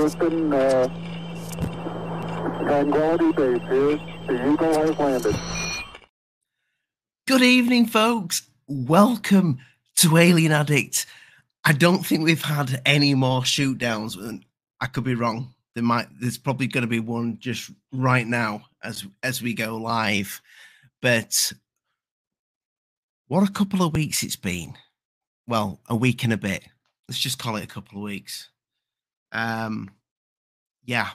Houston Tranquility Base here. The Eagle has landed. Good evening, folks. Welcome to Alien Addict. I don't think we've had any more shoot downs. I could be wrong. There's probably going to be one just right now as we go live. But what a couple of weeks it's been. Well, a week and a bit. Let's just call it a couple of weeks. Yeah.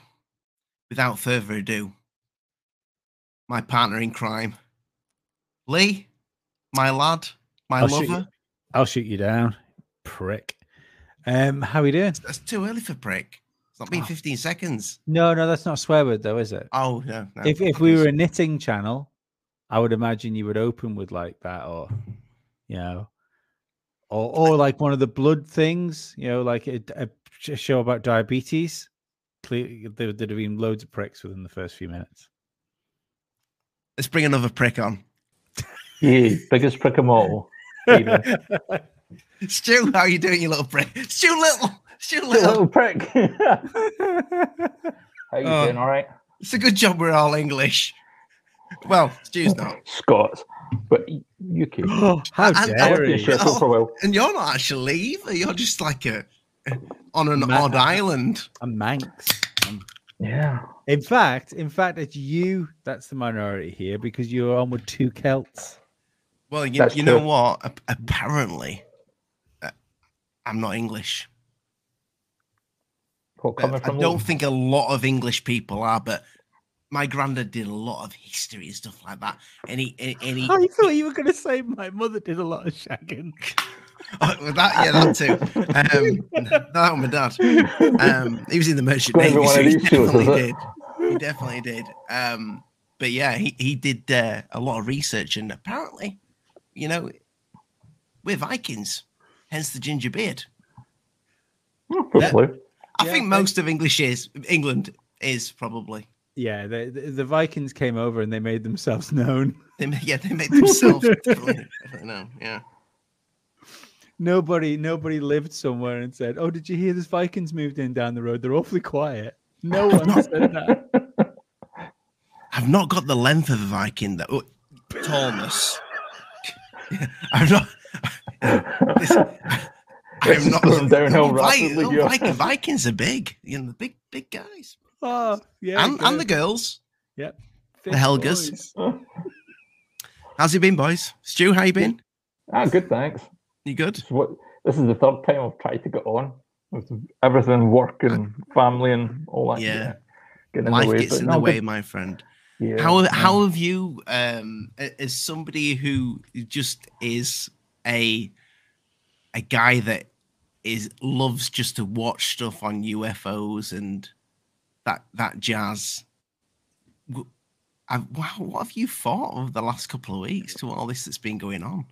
Without further ado, my partner in crime, Lee, my lad, my lover. I'll shoot you down, prick. How are you doing? That's too early for prick. It's not been 15 seconds. No, that's not a swear word though, is it? Oh no. If we were a knitting channel, I would imagine you would open with like that, or you know, or like one of the blood things, you know, like a show about diabetes. Clearly, there'd have been loads of pricks within the first few minutes. Let's bring another prick on. Yeah, biggest prick of all. Stu, how are you doing, you little prick? Stu Little prick. How you doing? All right. It's a good job we're all English. Well, Stu's not. Scots, but you keep. How dare you? And you're not actually either. You're just like on an odd island. A Manx. Yeah. In fact, it's you that's the minority here because you're on with two Celts. Well, you know what? Apparently, I'm not English. I don't think a lot of English people are, but my granddad did a lot of history and stuff like that. And he I thought you were going to say my mother did a lot of shagging. That too. That was my dad. He was in the Merchant Navy, so he definitely did. But yeah, he did a lot of research, and apparently, you know, we're Vikings, hence the ginger beard. I think most of England is probably. Yeah, the Vikings came over and they made themselves known. They made themselves definitely known. Yeah. Nobody lived somewhere and said, "Oh, did you hear this? Vikings moved in down the road. They're awfully quiet." No one said that. I've not got the length of a Viking though. Tallness. I'm not. I'm not downhill rapidly. Vikings are big. You know, the big guys. Oh yeah, and the girls. Yep. The Helgas. How's it been, boys? Stu, how you been? Ah, good, thanks. You good? This is the third time I've tried to get on with everything, work and family and all that. Yeah, life gets in the way, my friend. Yeah. How have you, as somebody who just is a guy that loves just to watch stuff on UFOs and that jazz? What have you thought of the last couple of weeks to all this that's been going on?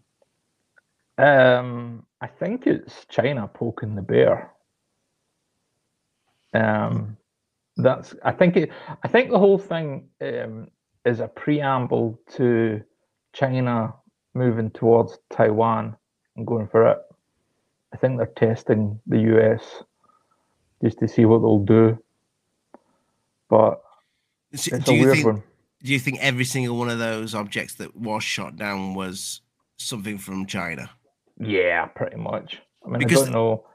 I think it's China poking the bear. I think the whole thing is a preamble to China moving towards Taiwan and going for it. I think they're testing the US just to see what they'll do. But do you think every single one of those objects that was shot down was something from China? Yeah, pretty much. I mean, because I don't know.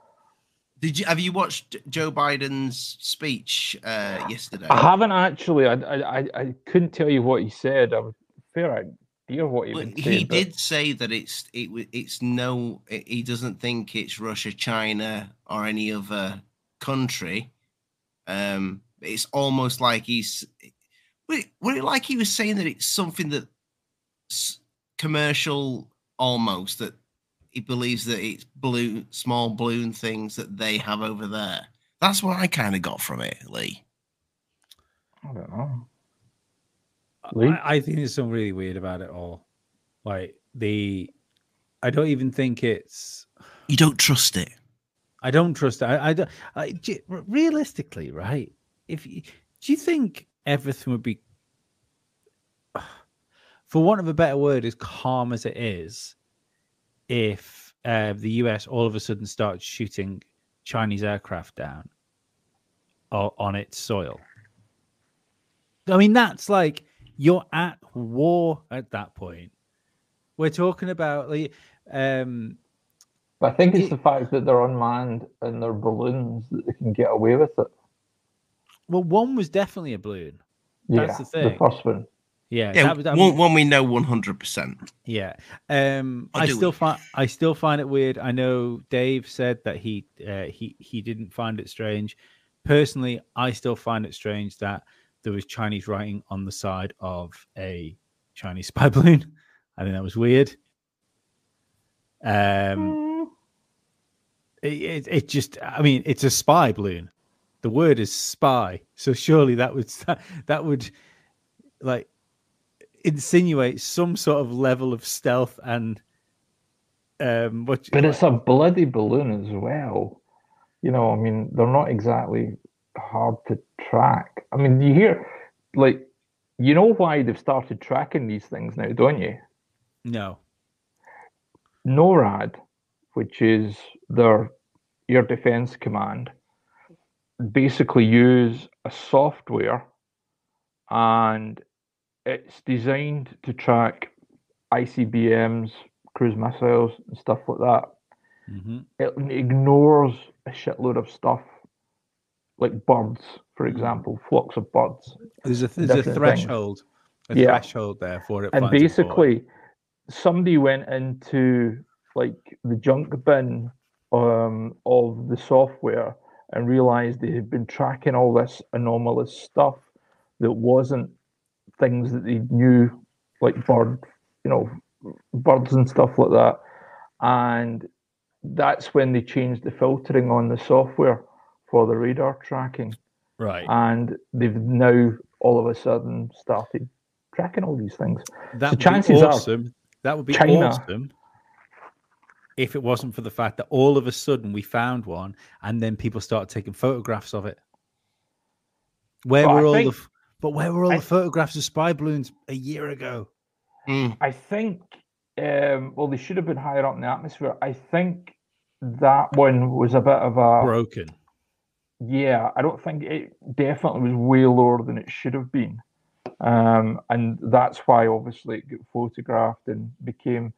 Have you watched Joe Biden's speech yesterday? I haven't actually. I couldn't tell you what he said. I'm fair idea what he was saying. He did say that he doesn't think it's Russia, China, or any other country. It's almost like he was saying that it's something that commercial, almost, that he believes that it's small balloon things that they have over there. That's what I kind of got from it, Lee. I don't know. Lee? I think there's something really weird about it all. Like I don't even think it's. You don't trust it. I don't trust it. Realistically, right? Do you think everything would be, for want of a better word, as calm as it is, if the US all of a sudden starts shooting Chinese aircraft down? on its soil. I mean, that's like, you're at war at that point. We're talking about... I think it's the fact that they're on land and they're balloons that they can get away with it. Well, one was definitely a balloon. That's the thing. The first one. Yeah, that one we know 100%. Yeah, I still find it weird. I know Dave said that he didn't find it strange. Personally, I still find it strange that there was Chinese writing on the side of a Chinese spy balloon. I think that was weird. It just, I mean, it's a spy balloon. The word is spy, so surely that would like insinuate some sort of level of stealth and but it's a bloody balloon as well. You know, I mean, they're not exactly hard to track. I mean, you hear, like, you know why they've started tracking these things now, don't you? No. NORAD, which is their air defense command, basically use a software, and it's designed to track ICBMs, cruise missiles, and stuff like that. Mm-hmm. It ignores a shitload of stuff, like birds, for example, flocks of birds. There's a threshold there for it. And basically, somebody went into like the junk bin of the software and realized they had been tracking all this anomalous stuff that wasn't things that they knew, like birds and stuff like that. And that's when they changed the filtering on the software for the radar tracking. Right. And they've now all of a sudden started tracking all these things. That would be awesome if it wasn't for the fact that all of a sudden we found one and then people started taking photographs of it. Where were all the photographs of spy balloons a year ago? I think, well, they should have been higher up in the atmosphere. I think that one was a bit of a... broken. Yeah, I don't think... It definitely was way lower than it should have been. And that's why, obviously, it got photographed and became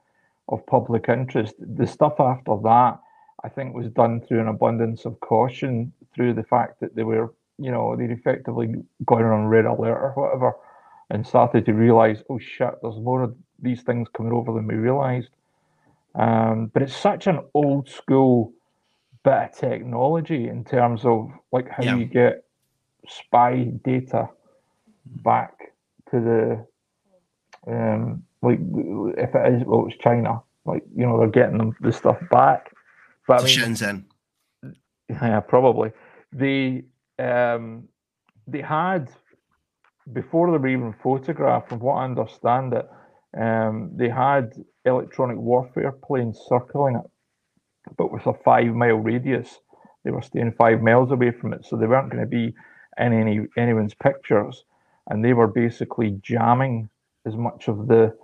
of public interest. The stuff after that, I think, was done through an abundance of caution, through the fact that they were... you know, they'd effectively gone on red alert or whatever and started to realise, oh shit, there's more of these things coming over than we realised. But it's such an old school bit of technology in terms of like how you get spy data back to the, if it is, well, it's China. Like, you know, they're getting them, the stuff back. But, Shenzhen. Yeah, probably. They had, before they were even photographed, from what I understand it, they had electronic warfare planes circling it, but with a 5-mile radius. They were staying 5 miles away from it, so they weren't going to be in anyone's pictures, and they were basically jamming as much of the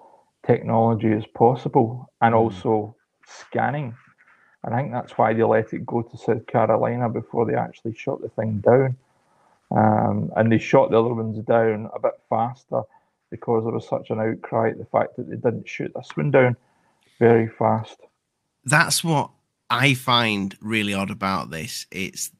technology as possible, and also scanning. I think that's why they let it go to South Carolina before they actually shot the thing down. And they shot the other ones down a bit faster because there was such an outcry at the fact that they didn't shoot this one down very fast. That's what I find really odd about this. It's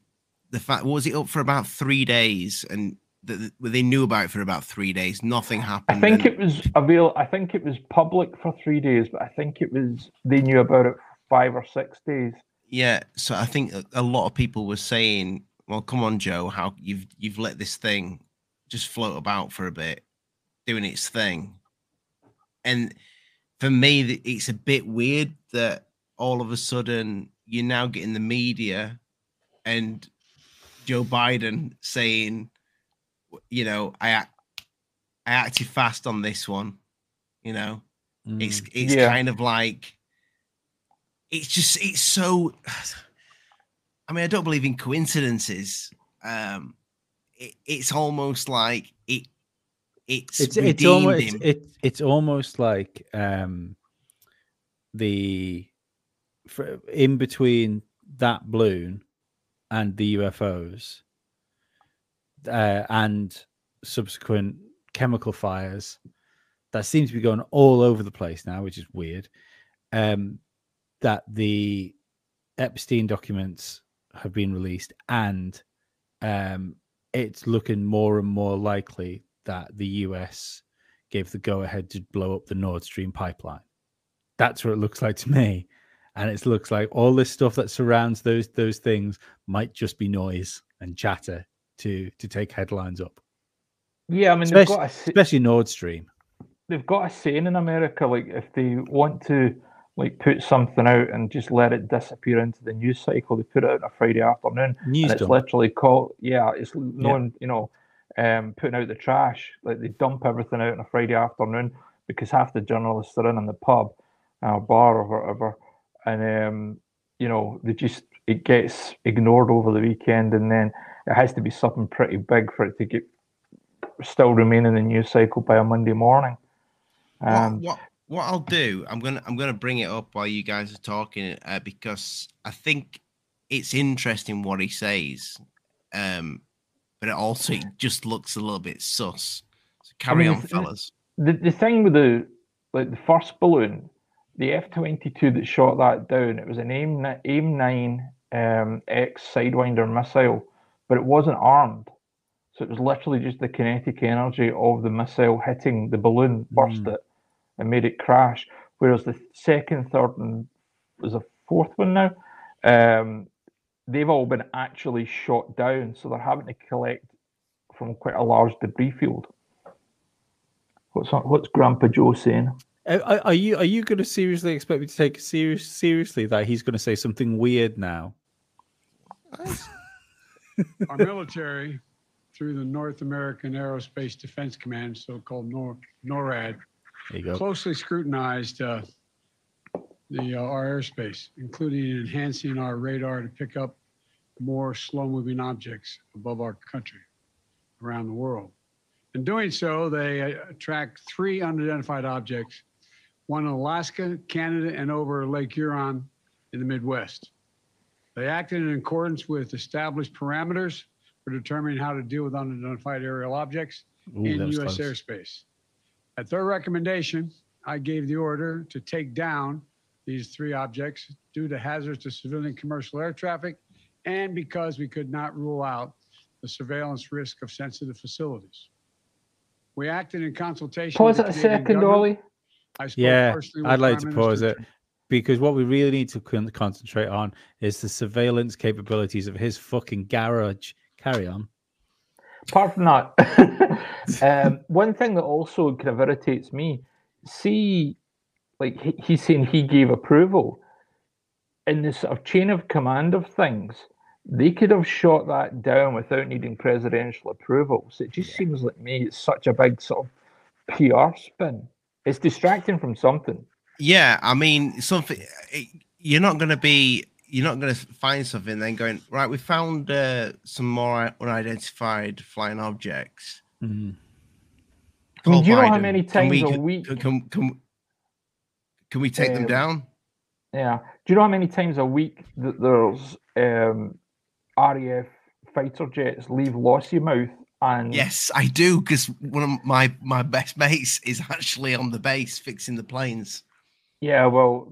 the fact, was it up for about 3 days? And they knew about it for about 3 days. Nothing happened. I think it was public for 3 days, but I think it was, they knew about it 5 or 6 days. Yeah, so I think a lot of people were saying, well, come on, Joe, how you've let this thing just float about for a bit, doing its thing. And for me, it's a bit weird that all of a sudden you're now getting the media and Joe Biden saying, you know, I acted fast on this one, you know. It's kind of like, it's just, it's so, I mean, I don't believe in coincidences. It's almost like it's almost like in between that balloon and the UFOs, and subsequent chemical fires that seems to be going all over the place now, which is weird, that the Epstein documents have been released, and it's looking more and more likely that the US gave the go-ahead to blow up the Nord Stream pipeline. That's what it looks like to me. And it looks like all this stuff that surrounds those things might just be noise and chatter to take headlines up. Yeah, I mean, especially Nord Stream. They've got a saying in America, like, if they want to, like, put something out and just let it disappear into the news cycle, they put it out on a Friday afternoon. And it's literally called, putting out the trash. Like, they dump everything out on a Friday afternoon because half the journalists are in the pub or bar or whatever. And, it gets ignored over the weekend, and then it has to be something pretty big for it to still remain in the news cycle by a Monday morning. What I'll do, I'm gonna bring it up while you guys are talking, because I think it's interesting what he says, but it just looks a little bit sus. So carry on, fellas. The thing with the first balloon, the F-22 that shot that down, it was an AIM-9X Sidewinder missile, but it wasn't armed. So it was literally just the kinetic energy of the missile hitting the balloon, burst it, and made it crash. Whereas the second, third, and there's a fourth one now, they've all been actually shot down. So they're having to collect from quite a large debris field. What's Grandpa Joe saying? Are you going to seriously expect me to take seriously that he's going to say something weird now? Our military, through the North American Aerospace Defense Command, so-called NORAD, closely scrutinized our airspace, including enhancing our radar to pick up more slow-moving objects above our country, around the world. In doing so, they tracked 3 unidentified objects, one in Alaska, Canada, and over Lake Huron in the Midwest. They acted in accordance with established parameters for determining how to deal with unidentified aerial objects in U.S. airspace. At their recommendation, I gave the order to take down these 3 objects due to hazards to civilian commercial air traffic and because we could not rule out the surveillance risk of sensitive facilities. We acted in consultation. Pause it a second, Ollie. Yeah, I'd like to pause it, because what we really need to concentrate on is the surveillance capabilities of his fucking garage. Carry on. Apart from that, one thing that also kind of irritates me, he's saying he gave approval. In this sort of chain of command of things, they could have shot that down without needing presidential approval. So it just seems like me, it's such a big sort of PR spin. It's distracting from something. Yeah, I mean, something. You're not going to find something then going, right, we found some more unidentified flying objects. Mm-hmm. I mean, do you know how many times a week... Can we take them down? Yeah. Do you know how many times a week that there's RAF fighter jets leave Lossiemouth? And yes, I do, because one of my best mates is actually on the base fixing the planes. Yeah, well,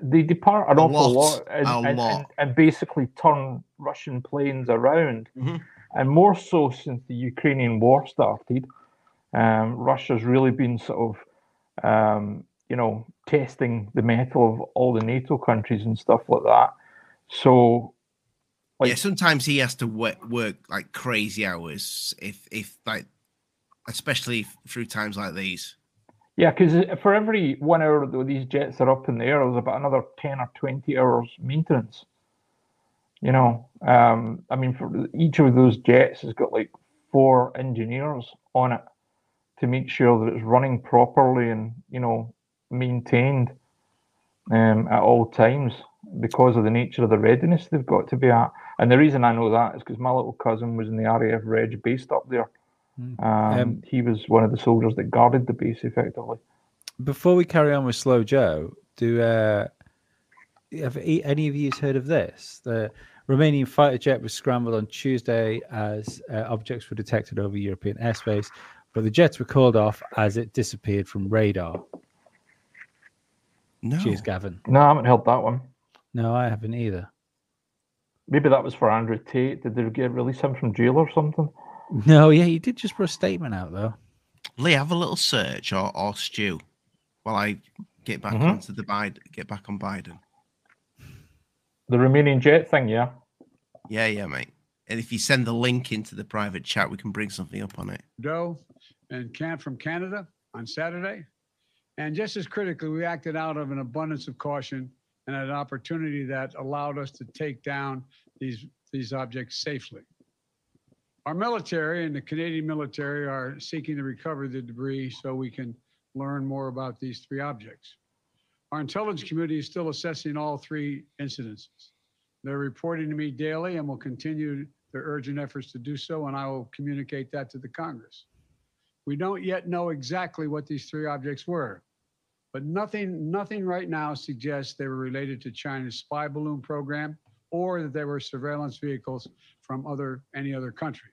they depart an awful lot and basically turn Russian planes around. Mm-hmm. And more so since the Ukrainian war started, Russia's really been sort of, testing the mettle of all the NATO countries and stuff like that. So, sometimes he has to work like crazy hours, if especially through times like these. Yeah, because for every 1 hour that these jets are up in the air, there's about another 10 or 20 hours maintenance. For each of those jets has got like 4 engineers on it to make sure that it's running properly and, maintained at all times because of the nature of the readiness they've got to be at. And the reason I know that is because my little cousin was in the RAF Reg based up there. He was one of the soldiers that guarded the base, effectively. Before we carry on with Slow Joe, do any of you heard of this? The Romanian fighter jet was scrambled on Tuesday as objects were detected over European airspace, but the jets were called off as it disappeared from radar. No. Cheers, Gavin. No, I haven't held that one. No, I haven't either. Maybe that was for Andrew Tate. Did they release him from jail or something? No, yeah, he did just put a statement out, though. Lee, have a little search or stew while I get back onto the Biden, get back on Biden. The Romanian jet thing, yeah? Yeah, yeah, mate. And if you send the link into the private chat, we can bring something up on it. Joe and Camp from Canada on Saturday. And just as critically, we acted out of an abundance of caution and an opportunity that allowed us to take down these objects safely. Our military and the Canadian military are seeking to recover the debris so we can learn more about these three objects. Our intelligence community is still assessing all three incidences. They're reporting to me daily and will continue their urgent efforts to do so, and I will communicate that to the Congress. We don't yet know exactly what these three objects were, but nothing right now suggests they were related to China's spy balloon program or that they were surveillance vehicles from any other country.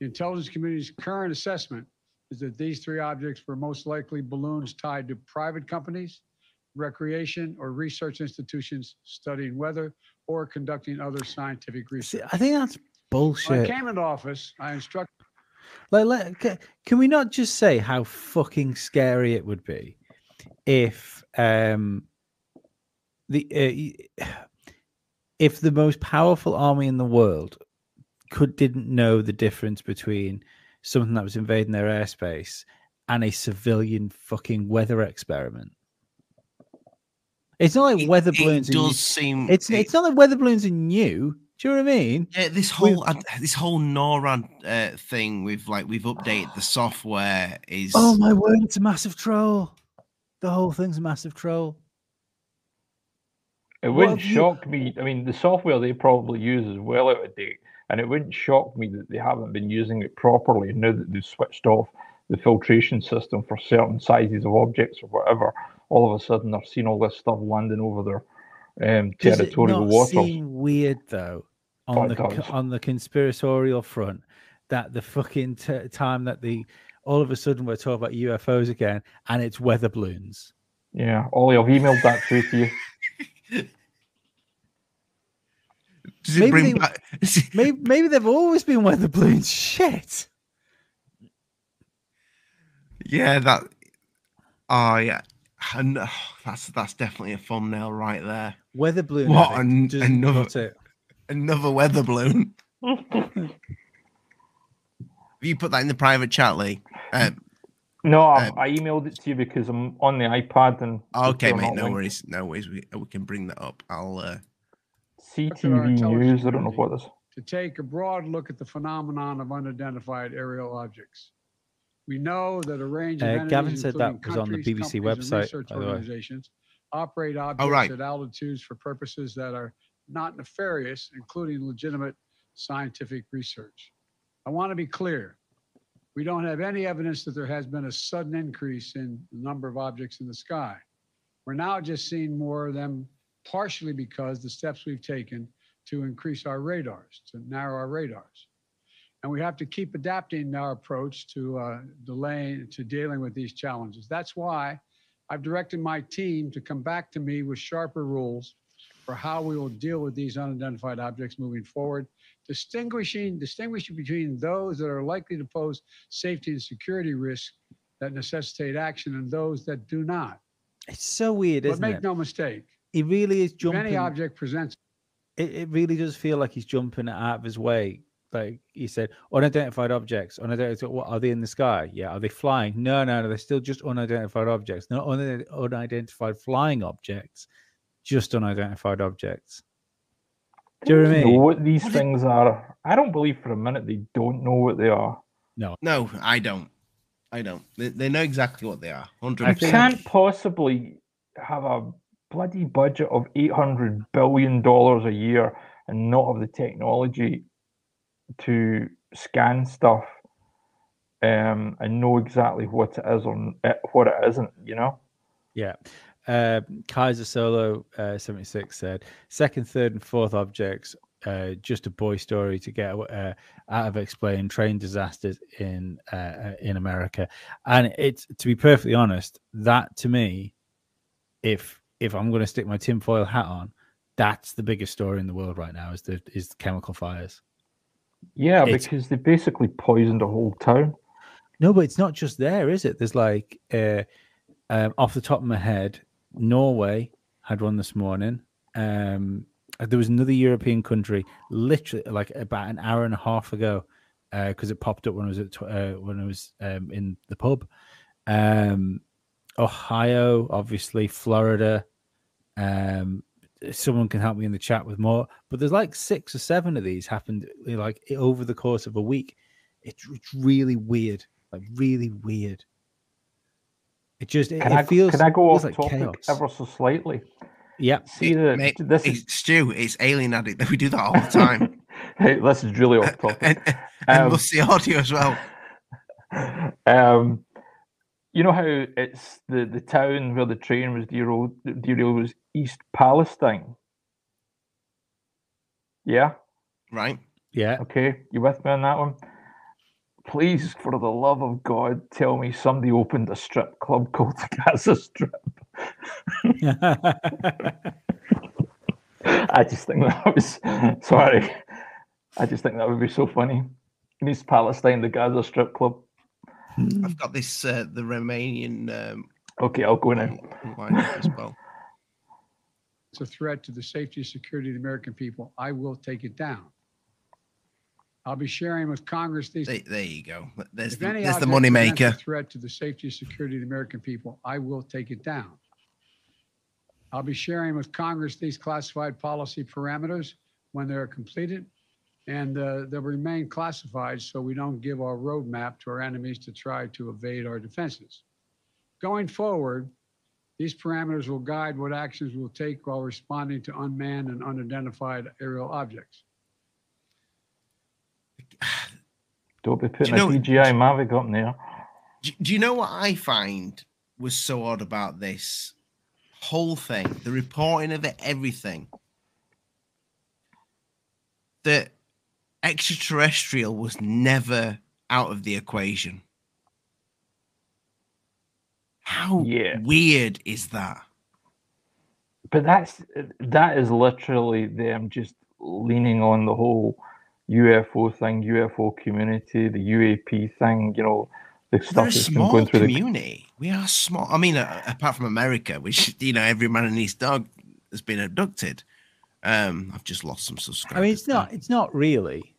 The intelligence community's current assessment is that these three objects were most likely balloons tied to private companies, recreation or research institutions studying weather or conducting other scientific research. I think that's bullshit. When I came into office, I instructed... can we not just say how fucking scary it would be if if the most powerful army in the world didn't know the difference between something that was invading their airspace and a civilian fucking weather experiment? It's not like weather balloons. It does seem. It's not like weather balloons are new. Do you know what I mean? Yeah, this whole NORAD thing with we've updated the software is. Oh my word! It's a massive troll. The whole thing's a massive troll. It wouldn't shock me. I mean, the software they probably use is well out of date, and it wouldn't shock me that they haven't been using it properly now that they've switched off the filtration system for certain sizes of objects or whatever. All of a sudden, they're seeing all this stuff landing over their territorial waters. Does it not seem weird though? On the conspiratorial front, that the fucking time that all of a sudden we're talking about UFOs again, and it's weather balloons. Yeah, Ollie, I've emailed that through to you. Maybe they've always been weather balloons. Shit. Yeah, that. Oh yeah, and that's definitely a thumbnail right there. Weather balloon. What another weather balloon. Have you put that in the private chat, Lee? No, I emailed it to you because I'm on the iPad. And okay, mate, no worries. We can bring that up. I'll CTV News. I don't know what this. To take a broad look at the phenomenon of unidentified aerial objects, we know that a range of entities, Gavin said that was on the BBC website. By the way, operate objects at altitudes for purposes that are not nefarious, including legitimate scientific research. I want to be clear. We don't have any evidence that there has been a sudden increase in the number of objects in the sky. We're now just seeing more of them, partially because the steps we've taken to increase our radars, to narrow our radars. And we have to keep adapting our approach to dealing with these challenges. That's why I've directed my team to come back to me with sharper rules for how we will deal with these unidentified objects moving forward, distinguishing between those that are likely to pose safety and security risks that necessitate action and those that do not. It's so weird, isn't it? But make no mistake. It really is jumping. If any object presents... It really does feel like he's jumping out of his way. Like he said, unidentified objects. What are they in the sky? Yeah. Are they flying? No. They're still just unidentified objects. Not unidentified flying objects. Just unidentified objects. Do you know what I mean? What these things are? I don't believe for a minute they don't know what they are. No, I don't. They know exactly what they are. 100%. I can't possibly have a bloody budget of $800 billion a year and not have the technology to scan stuff and know exactly what it is or what it isn't. You know? Yeah. Kaiser Solo 76 said second, third, and fourth objects just a boy story to get out of explaining train disasters in America. And it's, to be perfectly honest, that to me, if I'm going to stick my tinfoil hat on, that's the biggest story in the world right now, is the chemical fires. Yeah, because they basically poisoned a whole town. No, but it's not just there, is it? There's like, off the top of my head, Norway had one this morning. There was another European country, literally like about an hour and a half ago, because it popped up when I was at in the pub. Ohio, obviously, Florida. Someone can help me in the chat with more, but there's like 6 or 7 of these happened like over the course of a week. It's really weird, like really weird. It just can I go off like topic chaos. Ever so slightly? Yeah. See Stu, it's Alien Addict that we do that all the time. Hey, this is really off topic. And Must See Audio as well. You know how it's the town where the train was derailed was East Palestine. Yeah. Right. Yeah. Okay. You with me on that one? Please, for the love of God, tell me somebody opened a strip club called the Gaza Strip. I just think that was sorry. I just think that would be so funny. In East Palestine, the Gaza Strip club. I've got this, the Romanian. Okay, I'll go now. As well. It's a threat to the safety and security of the American people. I will take it down. I'll be sharing with Congress these. There you go. There's the money maker. A threat to the safety and security of the American people. I will take it down. I'll be sharing with Congress these classified policy parameters when they're completed. And they'll remain classified so we don't give our roadmap to our enemies to try to evade our defenses. Going forward, these parameters will guide what actions we'll take while responding to unmanned and unidentified aerial objects. Don't be putting a DJI Mavic up there. Do you know what I find was so odd about this whole thing? The reporting of it, everything. That extraterrestrial was never out of the equation. How weird is that? But that is literally them just leaning on the whole UFO thing, UFO community, the UAP thing, you know, the stuff that's been going through community. We are small. I mean, apart from America, which, you know, every man and his dog has been abducted. I've just lost some subscribers. I mean, it's not really.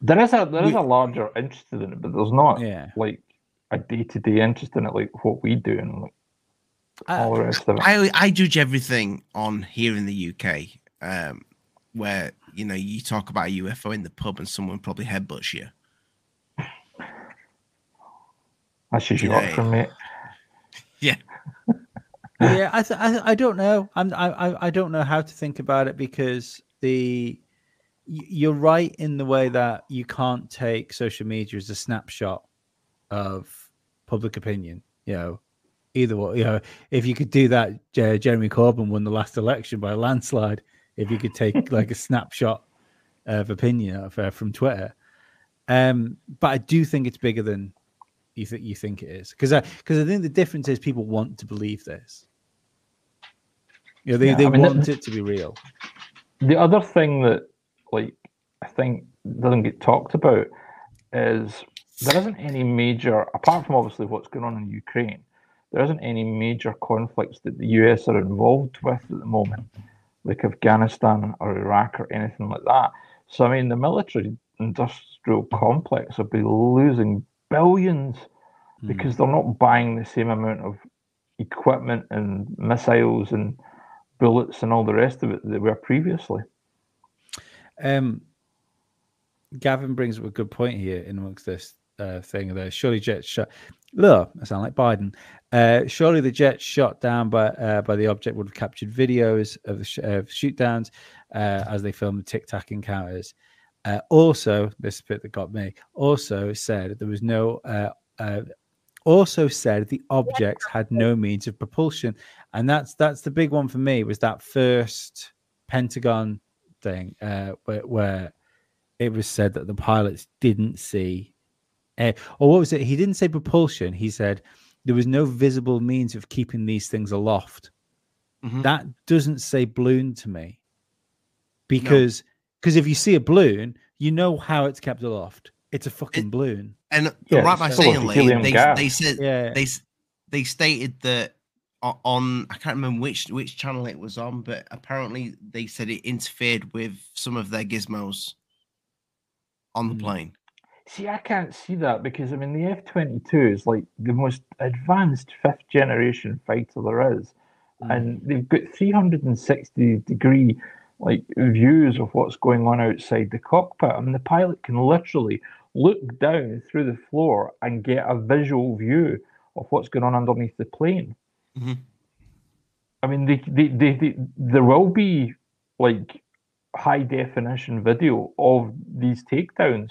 There is a larger interest in it, but there's not like a day-to-day interest in it, like what we do and like all the rest of it. I judge everything on here in the UK, where, you know, you talk about a UFO in the pub and someone probably headbutts you. That's usually what from it. Yeah. Yeah, I don't know. I don't know how to think about it, because you're right in the way that you can't take social media as a snapshot of public opinion. You know, either way, you know, if you could do that, Jeremy Corbyn won the last election by a landslide. If you could take like a snapshot of opinion from Twitter, but I do think it's bigger than you think it is, because I think the difference is people want to believe this. You know, they want it to be real. The other thing that, like, I think doesn't get talked about is there isn't any major, apart from obviously what's going on in Ukraine, there isn't any major conflicts that the US are involved with at the moment, like Afghanistan or Iraq or anything like that. So, I mean, the military industrial complex will be losing billions because they're not buying the same amount of equipment and missiles and bullets and all the rest of it that were previously. Gavin brings up a good point here in amongst this thing there. Surely jets shot. Look, I sound like Biden. Surely the jets shot down by the object would have captured videos of the shoot downs as they filmed the Tic Tac encounters. Also, this bit that got me, also said there was no, also said the objects had no means of propulsion. And that's the big one for me, was that first Pentagon thing where it was said that the pilots didn't see, or what was it? He didn't say propulsion. He said there was no visible means of keeping these things aloft. Mm-hmm. That doesn't say balloon to me, because no. If you see a balloon, you know how it's kept aloft. It's a fucking balloon. And yeah, right by saying they stated that on, I can't remember which channel it was on, but apparently they said it interfered with some of their gizmos on the plane. See, I can't see that because, I mean, the F-22 is like the most advanced fifth-generation fighter there is. And they've got 360-degree like views of what's going on outside the cockpit. I mean, the pilot can literally look down through the floor and get a visual view of what's going on underneath the plane. Mm-hmm. I mean, there will be like high-definition video of these takedowns.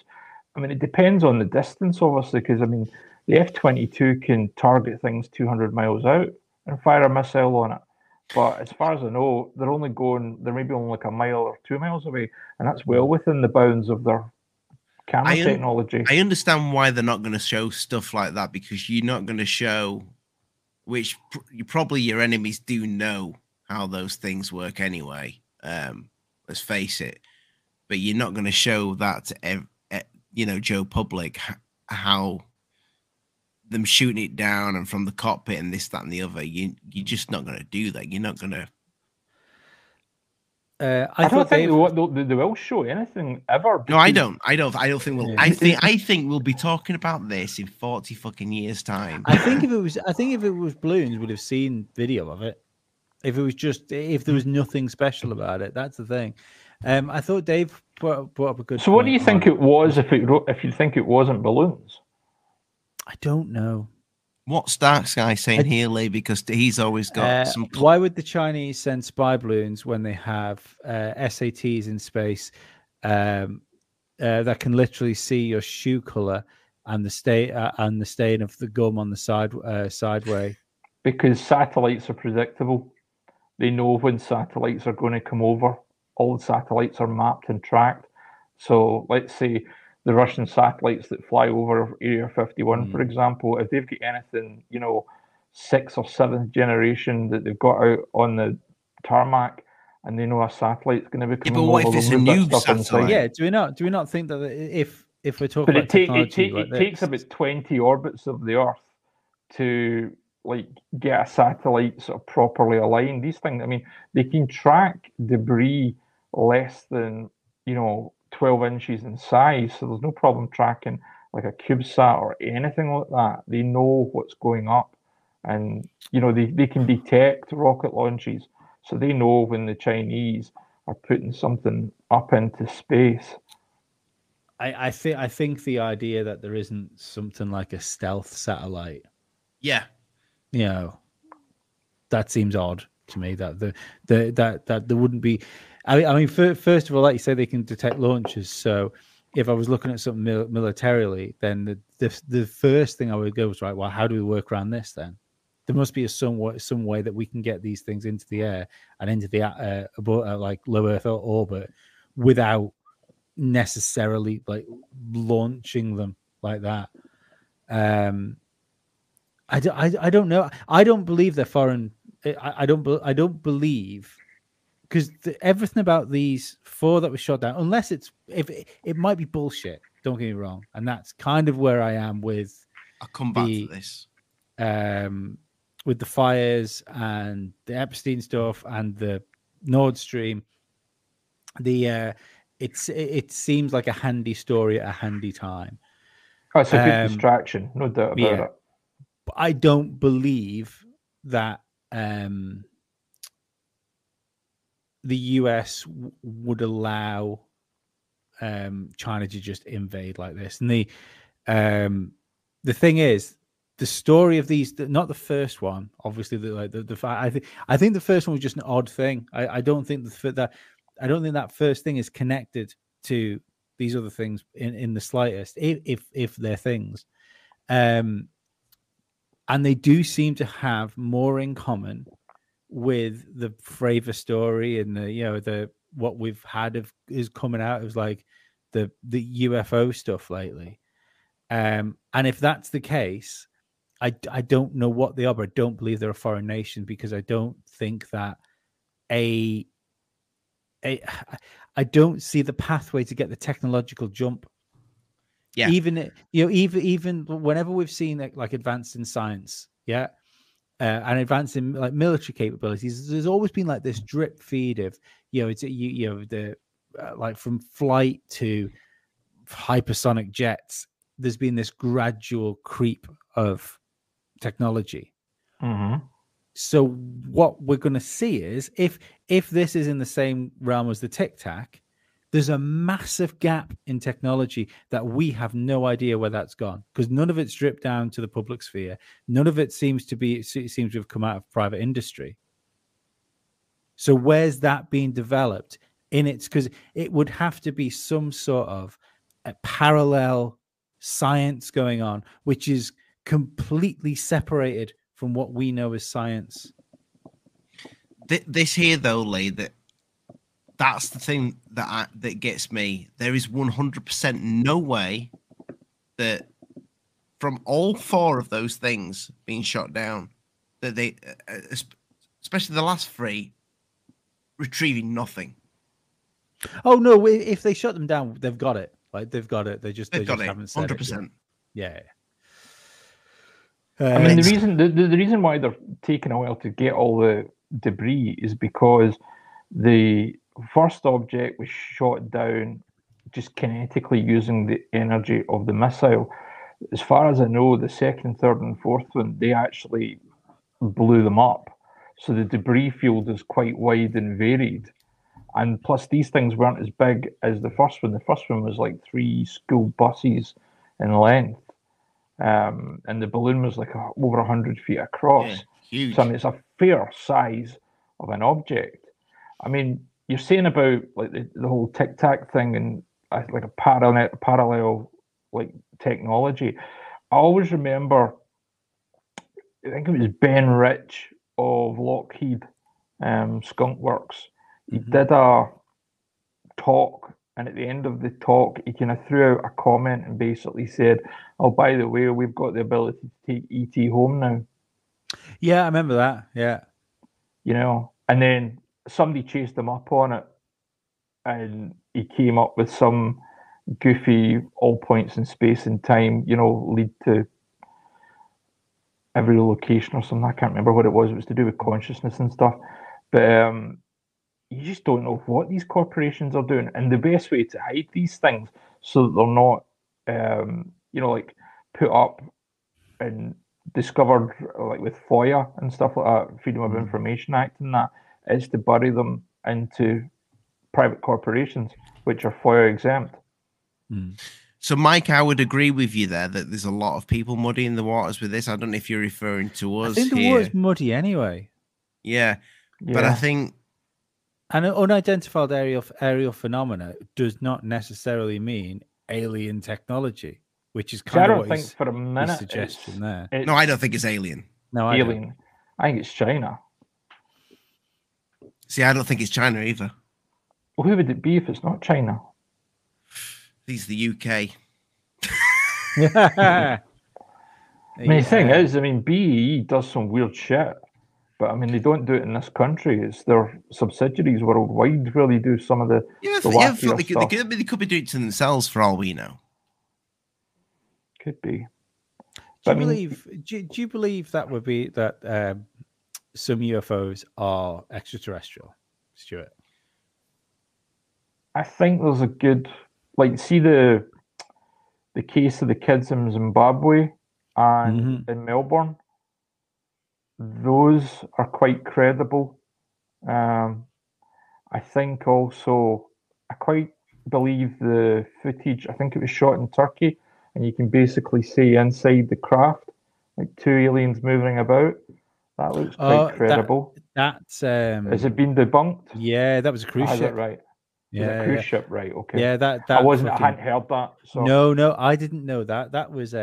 I mean, it depends on the distance, obviously, because, I mean, the F-22 can target things 200 miles out and fire a missile on it. But as far as I know, they're maybe only like a mile or 2 miles away, and that's well within the bounds of their camera technology. I understand why they're not going to show stuff like that, because you're not going to show, which probably your enemies do know how those things work anyway. Let's face it, but you're not going to show that to Joe Public how them shooting it down and from the cockpit and this, that, and the other. You're just not going to do that. You're not going to. I don't think they will show anything ever. Because... No, I don't. I don't think we'll. I think we'll be talking about this in 40 fucking years' time. I think if it was balloons, we'd have seen video of it. If there was nothing special about it, that's the thing. I thought Dave brought up a good. So, what do you think it was? If you think it wasn't balloons. I don't know. What's Dark Sky saying here, Lee? Because he's always got some... Why would the Chinese send spy balloons when they have SATs in space that can literally see your shoe color and the stain of the gum on the sideway? Because satellites are predictable. They know when satellites are going to come over. All the satellites are mapped and tracked. So let's say... the Russian satellites that fly over Area 51, for example, if they've got anything, 6th or 7th generation that they've got out on the tarmac, and they know a satellite's going to be coming over, if it's a new satellite, do we not think that if we're talking about technology, it takes about 20 orbits of the Earth to like get a satellite sort of properly aligned. These things, I mean, they can track debris less than 12 inches in size, so there's no problem tracking like a CubeSat or anything like that. They know what's going up, and they can detect rocket launches, so they know when the Chinese are putting something up into space. I think the idea that there isn't something like a stealth satellite, that seems odd to me, that that there wouldn't be. I mean, first of all, like you say, they can detect launches. So if I was looking at something militarily, then the first thing I would go was, right, well, how do we work around this then? There must be some way that we can get these things into the air and into the low Earth orbit without necessarily like launching them like that. I don't know. I don't believe they're foreign. I don't believe... Because everything about these four that were shot down, unless it might be bullshit. Don't get me wrong, and that's kind of where I am with. I'll come back to this with the fires and the Epstein stuff and the Nord Stream. It seems like a handy story at a handy time. Oh, it's a good distraction, no doubt about it. But I don't believe that. The US would allow China to just invade like this. And the thing is, the story of these, not the first one, obviously. I think the first one was just an odd thing. I don't think that first thing is connected to these other things in the slightest, if they're things. And they do seem to have more in common with the Fravor story and the what we've had of is coming out of like the UFO stuff lately. And if that's the case, I don't know what they are, but I don't believe they're a foreign nation, because I don't think that I don't see the pathway to get the technological jump. Yeah. Even whenever we've seen like advanced in science, yeah, and advanced in like military capabilities, there's always been like this drip feed of, you know, it's like from flight to hypersonic jets. There's been this gradual creep of technology. Mm-hmm. So what we're going to see is if this is in the same realm as the Tic Tac, there's a massive gap in technology that we have no idea where that's gone, because none of it's dripped down to the public sphere. None of it seems to have come out of private industry. So where's that being developed in its? Because it would have to be some sort of a parallel science going on, which is completely separated from what we know as science. This here, though, Lee, that's the thing that gets me. There is 100% no way that from all four of those things being shot down, that they, especially the last three, retrieving nothing. Oh no! If they shut them down, they've got it. Like they've got it. They just haven't said 100%. Yeah. I mean, the reason why they're taking a while to get all the debris is because the first object was shot down just kinetically using the energy of the missile. As far as I know, the second, third, and fourth one, they actually blew them up. So the debris field is quite wide and varied. And plus, these things weren't as big as the first one. The first one was like 3 school buses in length. And the balloon was like over 100 feet across. Yeah, huge. So I mean, it's a fair size of an object. I mean, you're saying about like the whole Tic Tac thing and like a parallel like technology. I always remember, I think it was Ben Rich of Lockheed Skunk Works. He did a talk, and at the end of the talk, he kind of threw out a comment and basically said, "Oh, by the way, we've got the ability to take ET home now." Yeah, I remember that. Yeah, you know, and then somebody chased him up on it, and he came up with some goofy all points in space and time, you know, lead to every location or something. I can't remember what it was. It was to do with consciousness and stuff, but you just don't know what these corporations are doing, and the best way to hide these things so that they're not, like put up and discovered, like with FOIA and stuff like that, Freedom of Information Act and that, is to bury them into private corporations, which are FOIA exempt. Mm. So, Mike, I would agree with you there that there's a lot of people muddying the waters with this. I don't know if you're referring to us. I think the water's muddy anyway. Yeah, but I think. An unidentified aerial phenomena does not necessarily mean alien technology, which is kind of what his suggestion there. No, I don't think it's alien. No, alien. I think it's China. See, I don't think it's China either. Well, who would it be if it's not China? It's the UK. I mean, the thing is, I mean, BEE does some weird shit. But I mean, they don't do it in this country. It's their subsidiaries worldwide where they do some of the. They could be doing it to themselves for all we know. Could be. Do you believe that would be that some UFOs are extraterrestrial, Stuart? I think there's a good see the case of the kids in Zimbabwe and in Melbourne. Those are quite credible. I think also, I quite believe the footage, I think it was shot in Turkey, and you can basically see inside the craft, like 2 aliens moving about. That looks quite credible. Has it been debunked? Yeah, that was a cruise ship. Right? Yeah, was a cruise ship, right, okay. Yeah, that I hadn't heard that. So. No, I didn't know that. That was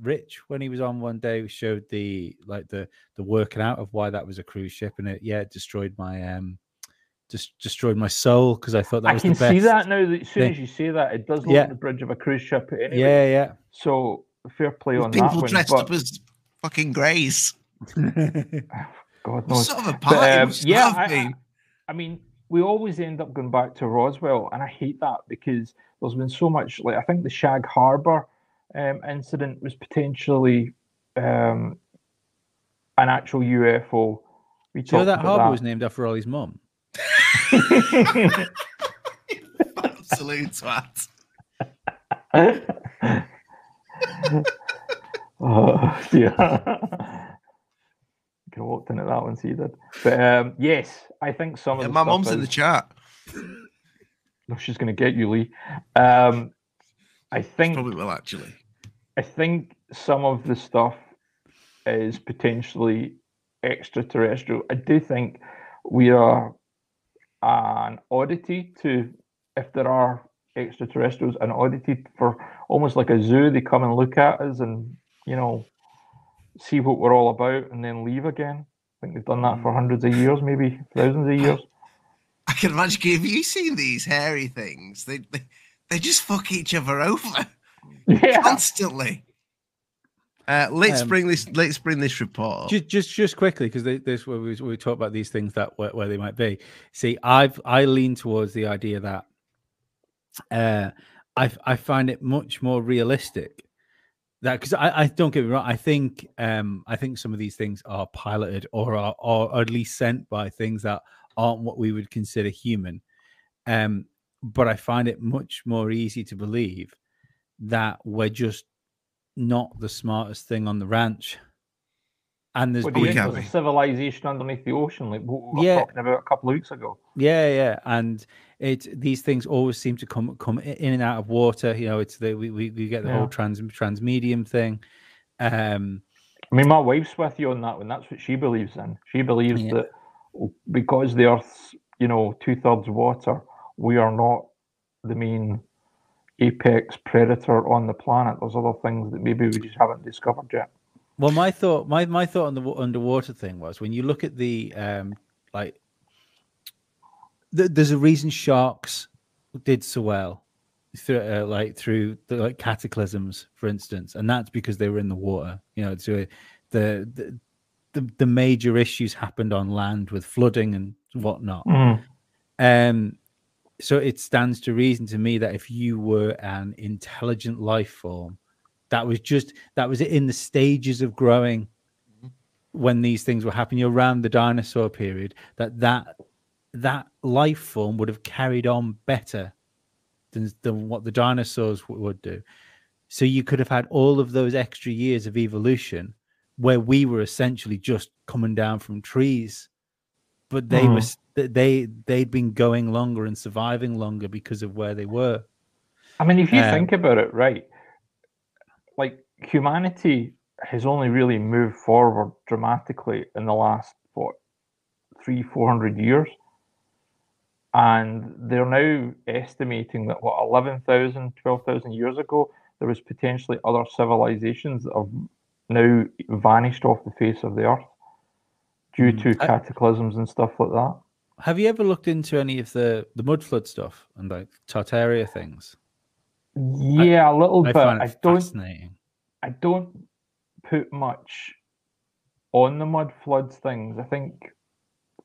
Rich when he was on one day, showed the working out of why that was a cruise ship, and it destroyed my just destroyed my soul because I thought that was the best. I can see that now. That as soon as you say that, it does look like the bridge of a cruise ship. Anyway. Yeah, yeah. So fair play on that one. People dressed up as fucking greys. God knows. Sort of a party. But, I mean, we always end up going back to Roswell, and I hate that because there's been so much. Like, I think the Shag Harbour incident was potentially an actual UFO. We talked about that harbour was named after Ollie's mum. Absolute twat. Oh dear. I could have walked into that one, so you did. But yes, I think some of the my mum's in the chat. No, she's going to get you, Lee. I think she probably will actually. I think some of the stuff is potentially extraterrestrial. I do think we are an oddity to, if there are extraterrestrials, an oddity for almost like a zoo. They come and look at us and, you know, see what we're all about and then leave again. I think they've done that for hundreds of years, maybe thousands of years. I can imagine, have you seen these hairy things? They just fuck each other over constantly. Let's bring this report up. Just quickly, because this where we talk about these things that where they might be. See, I lean towards the idea that I find it much more realistic that, because I don't get me wrong, I think some of these things are piloted or at least sent by things that aren't what we would consider human. But I find it much more easy to believe that we're just not the smartest thing on the ranch, and there's a civilization underneath the ocean, like what we were talking about a couple of weeks ago. Yeah, and these things always seem to come in and out of water. You know, it's we get the whole transmedium thing. I mean, my wife's with you on that one. That's what she believes in. She believes that because the Earth's, you know, 2/3 water, we are not the main apex predator on the planet. There's other things that maybe we just haven't discovered yet. Well, my thought on the underwater thing was, when you look at the there's a reason sharks did so well through cataclysms, for instance, and that's because they were in the water. You know, so the major issues happened on land with flooding and whatnot. So it stands to reason to me that if you were an intelligent life form that was in the stages of growing when these things were happening around the dinosaur period, that life form would have carried on better than what the dinosaurs would do. So you could have had all of those extra years of evolution where we were essentially just coming down from trees, but they were. They'd been going longer and surviving longer because of where they were. I mean, if you think about it, right, like humanity has only really moved forward dramatically in the last 300-400 years, and they're now estimating that 11,000-12,000 years ago there was potentially other civilizations that have now vanished off the face of the earth due to cataclysms and stuff like that. Have you ever looked into any of the mud flood stuff and like Tartaria things? Yeah, a little bit. I don't put much on the mud floods things. I think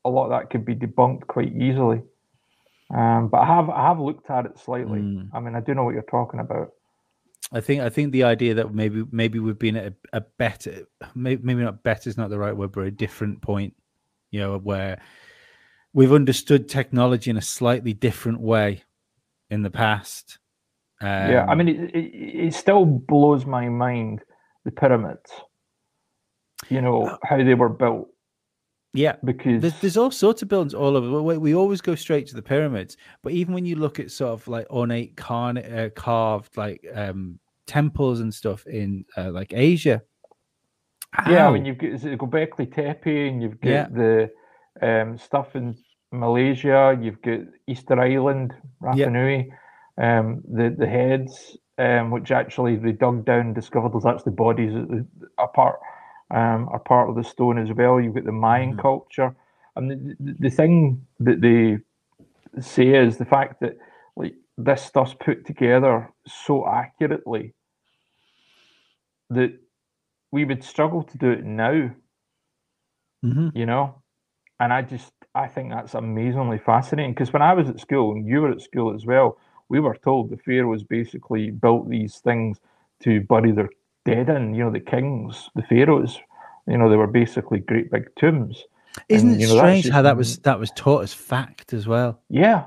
a lot of that could be debunked quite easily. But I have looked at it slightly. I mean, I do know what you're talking about. I think the idea that maybe we've been at a better, maybe not better is not the right word, but a different point, you know, where we've understood technology in a slightly different way in the past. I mean, it still blows my mind, the pyramids, you know, how they were built. Yeah, because there's all sorts of buildings all over. We always go straight to the pyramids, but even when you look at sort of like ornate carved like temples and stuff in like Asia. I mean, you've got Göbekli Tepe, and you've got the stuff in Malaysia. You've got Easter Island, Rapa Nui, the heads, which actually they dug down and discovered there's actually bodies apart. Are part of the stone as well. You've got the Mayan culture, and the thing that they say is the fact that like this stuff's put together so accurately that we would struggle to do it now, you know? And I think that's amazingly fascinating, because when I was at school and you were at school as well, we were told the fair was basically built these things to bury their dead in, you know, the kings, the pharaohs, you know, they were basically great big tombs. Isn't it strange how that was taught as fact as well? Yeah.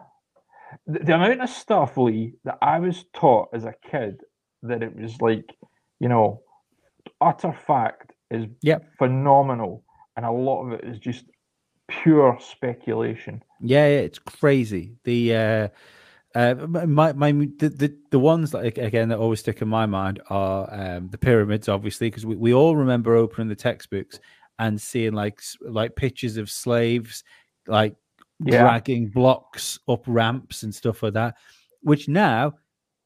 The amount of stuff, Lee, that I was taught as a kid that it was like, you know, utter fact is phenomenal. And a lot of it is just pure speculation. Yeah, it's crazy. The ones that again that always stick in my mind are the pyramids, obviously, because we all remember opening the textbooks and seeing like pictures of slaves like dragging blocks up ramps and stuff like that, which now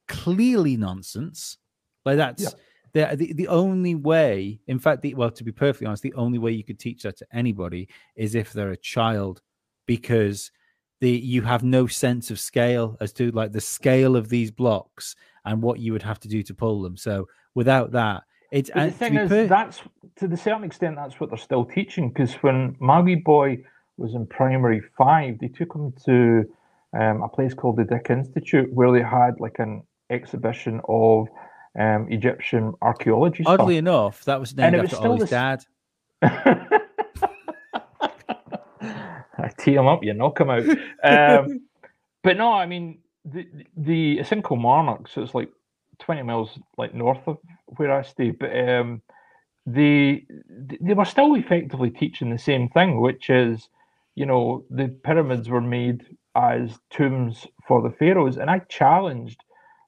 clearly nonsense. Like that's the only way. In fact, to be perfectly honest, the only way you could teach that to anybody is if they're a child, because you have no sense of scale as to like the scale of these blocks and what you would have to do to pull them. So without that, that's to the certain extent that's what they're still teaching. Because when my wee boy was in primary 5, they took him to a place called the Dick Institute, where they had like an exhibition of Egyptian archaeology. Oddly enough, that was named after Ollie's dad. I tee him up, you knock him out. But no, I mean, it's in Kilmarnock, so it's like 20 miles like north of where I stay. But they were still effectively teaching the same thing, which is, you know, the pyramids were made as tombs for the pharaohs. And I challenged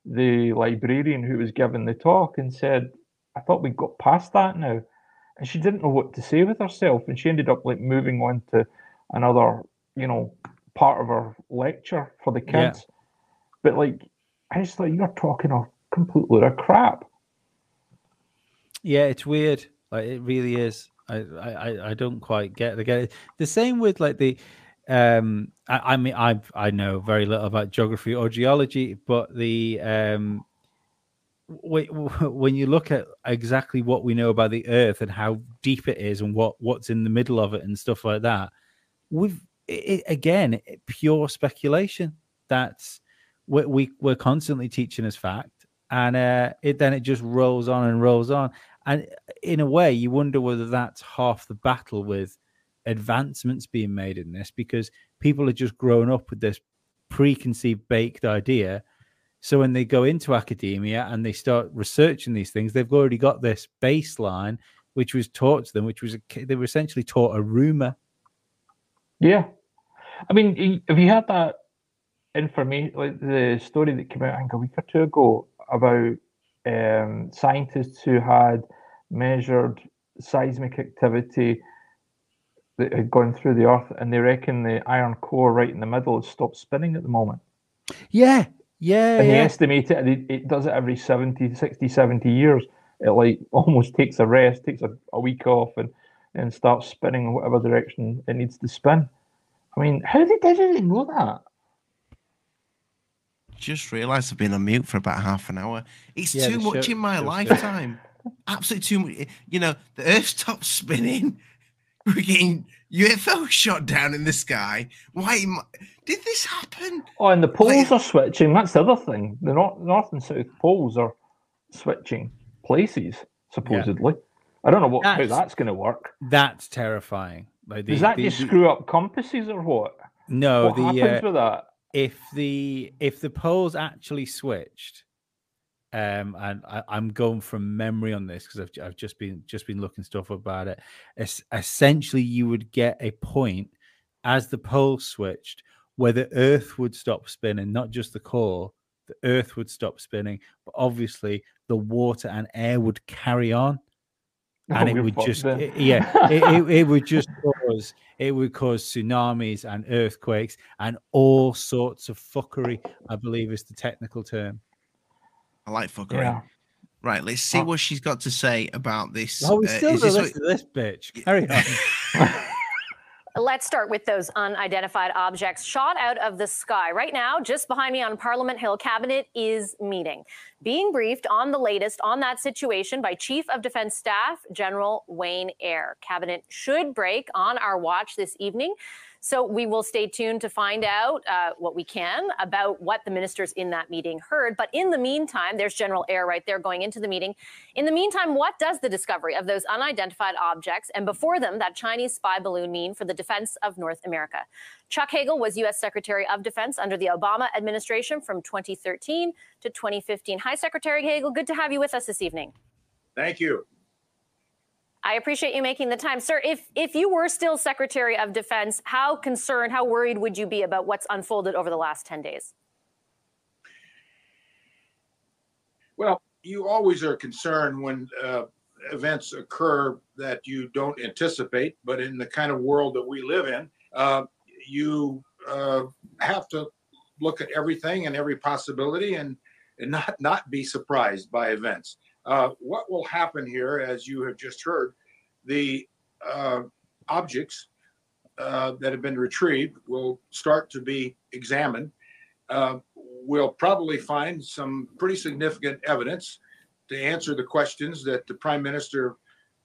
the librarian who was giving the talk and said, I thought we got past that now. And she didn't know what to say with herself. And she ended up like moving on to another, you know, part of our lecture for the kids. Yeah. But like, I just thought, you're talking a complete load of crap. Yeah, it's weird. Like, it really is. I don't quite get it. The same with like the I mean, I know very little about geography or geology, but the when you look at exactly what we know about the Earth and how deep it is and what's in the middle of it and stuff like that, pure speculation. That's what we're constantly teaching as fact, and it just rolls on and rolls on. And in a way, you wonder whether that's half the battle with advancements being made in this, because people are just grown up with this preconceived baked idea. So when they go into academia and they start researching these things, they've already got this baseline which was taught to them, they were essentially taught a rumor. Yeah, I mean, have you heard that information, like the story that came out I think a week or two ago about scientists who had measured seismic activity that had gone through the Earth, and they reckon the iron core right in the middle has stopped spinning at the moment? Yeah, yeah. And they estimate it does it every 60, 70 years. It like almost takes a rest, takes a week off, and start spinning in whatever direction it needs to spin. I mean, how did they know that? Just realised I've been on mute for about half an hour. It's too much in my lifetime. Absolutely too much. You know, the Earth stops spinning. We're getting UFOs shot down in the sky. Why did this happen? Oh, and the poles are switching. That's the other thing. The north and south poles are switching places, supposedly. Yeah. I don't know how that's going to work. That's terrifying. Like does that just screw up compasses or what? No, what happens with that? If the poles actually switched, and I'm going from memory on this because I've just been looking stuff about it. Essentially, you would get a point as the poles switched where the Earth would stop spinning, not just the core. The Earth would stop spinning, but obviously the water and air would carry on. And it would cause tsunamis and earthquakes and all sorts of fuckery, I believe is the technical term. I like fuckery. Yeah. Right, let's see what she's got to say about this. Oh, we still do this bitch. Carry on. Let's start with those unidentified objects shot out of the sky. Right now, just behind me on Parliament Hill, Cabinet is meeting, being briefed on the latest on that situation by Chief of Defense Staff General Wayne Eyre. Cabinet should break on our watch this evening, so we will stay tuned to find out what we can about what the ministers in that meeting heard. But in the meantime, there's General Eyre right there going into the meeting. In the meantime, what does the discovery of those unidentified objects and before them that Chinese spy balloon mean for the defense of North America? Chuck Hagel was U.S. Secretary of Defense under the Obama administration from 2013 to 2015. Hi, Secretary Hagel. Good to have you with us this evening. Thank you. I appreciate you making the time. Sir, if you were still Secretary of Defense, how concerned, how worried would you be about what's unfolded over the last 10 days? Well, you always are concerned when events occur that you don't anticipate, but in the kind of world that we live in, you have to look at everything and every possibility and not be surprised by events. What will happen here, as you have just heard, the objects that have been retrieved will start to be examined. We'll probably find some pretty significant evidence to answer the questions that the Prime Minister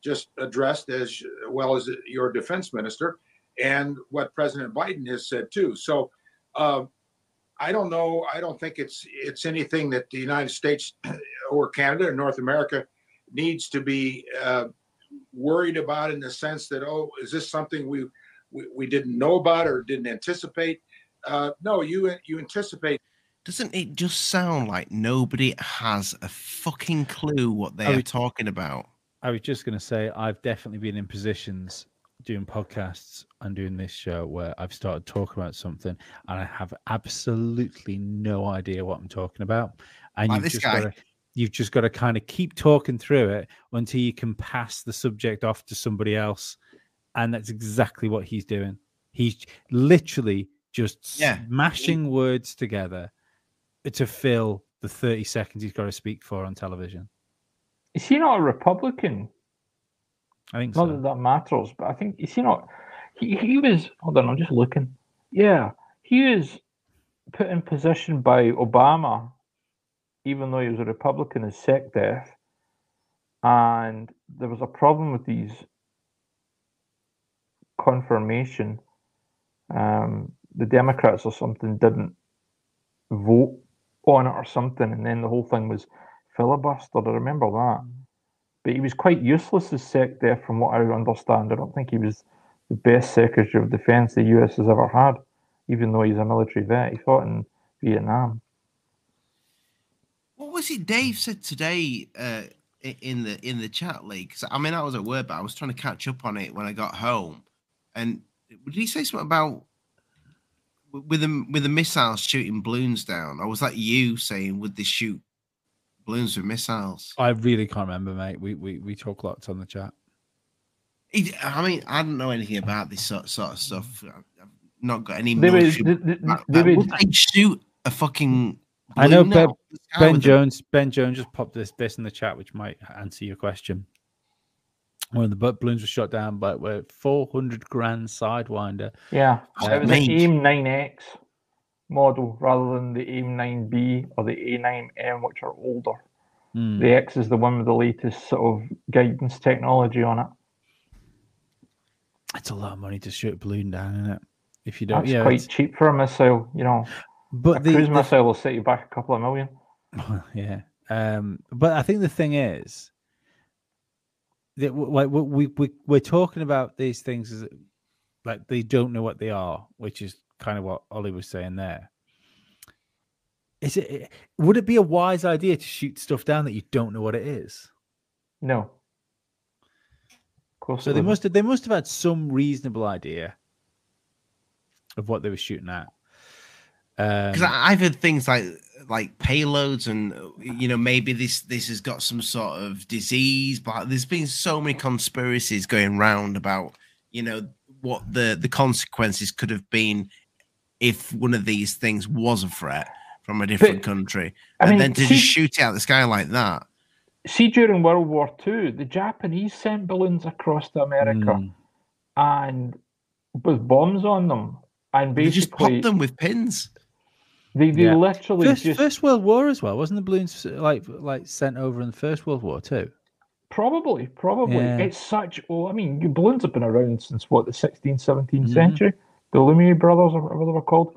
just addressed, as well as your Defense Minister, and what President Biden has said too. So I don't know. I don't think it's anything that the United States or Canada or North America needs to be worried about, in the sense that, oh, is this something we didn't know about or didn't anticipate? No, you anticipate. Doesn't it just sound like nobody has a fucking clue what they are talking about? I was just going to say, I've definitely been in positions doing podcasts and doing this show where I've started talking about something and I have absolutely no idea what I'm talking about. And like you've just got to kind of keep talking through it until you can pass the subject off to somebody else. And that's exactly what he's doing. He's literally just smashing words together to fill the 30 seconds he's got to speak for on television. Is he not a Republican? I think so. Not that that matters, but I think, is he not? He was, hold on, I'm just looking. Yeah, he was put in position by Obama, even though he was a Republican, as SecDef, and there was a problem with these confirmation. The Democrats or something didn't vote on it or something, and then the whole thing was filibustered. I remember that. But he was quite useless as SecDef, from what I understand. I don't think he was the best Secretary of Defense the US has ever had, even though he's a military vet. He fought in Vietnam. What was it Dave said today in the chat, Lee? Because I mean, I was at work, but I was trying to catch up on it when I got home. And did he say something about with the missiles shooting balloons down? Or was that you saying, would they shoot balloons with missiles? I really can't remember, mate. We talk lots on the chat. I mean, I don't know anything about this sort of stuff. I've not got any notion. Would they shoot a fucking balloon? I know Ben Jones just popped this in the chat, which might answer your question. One of the balloons was shot down by a 400 grand Sidewinder. Yeah, it was an AIM-9X model rather than the AIM-9B or the A9M, which are older. The X is the one with the latest sort of guidance technology on it. It's a lot of money to shoot a balloon down, isn't it? If you don't, it's quite cheap for a missile, you know. But a cruise missile will set you back a couple of million. Yeah, but I think the thing is that we're talking about these things as like they don't know what they are, which is kind of what Ollie was saying there. Would it be a wise idea to shoot stuff down that you don't know what it is? No. Of course. So they must have had some reasonable idea of what they were shooting at. Because I've heard things like payloads, and you know, maybe this has got some sort of disease. But there's been so many conspiracies going round about, you know, what the consequences could have been if one of these things was a threat from a different country. Then to just shoot it out the sky like that. See, during World War II, the Japanese sent balloons across to America, and with bombs on them, and basically they just popped them with pins. They yeah. literally First World War as well, wasn't the balloons like sent over in the First World War too? Probably. Yeah. It's such balloons have been around since what, the 16th, 17th mm-hmm. century, the Lumiere brothers or whatever they were called.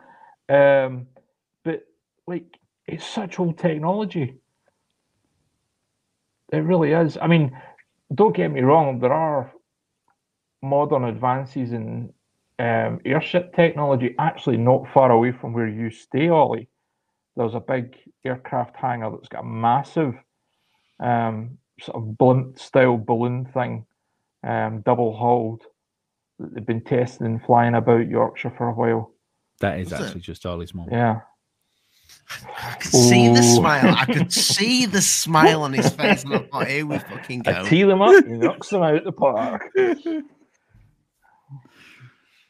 But like, it's such old technology. It really is. I mean, don't get me wrong, there are modern advances in airship technology actually not far away from where you stay, Ollie. There's a big aircraft hangar that's got a massive sort of blimp-style balloon thing, double-hulled, that they've been testing and flying about Yorkshire for a while. That is actually just Ollie's mum. Yeah. I could see the smile. I could see the smile on his face, and I thought, here we fucking go. I tee them up, he knocks them out of the park.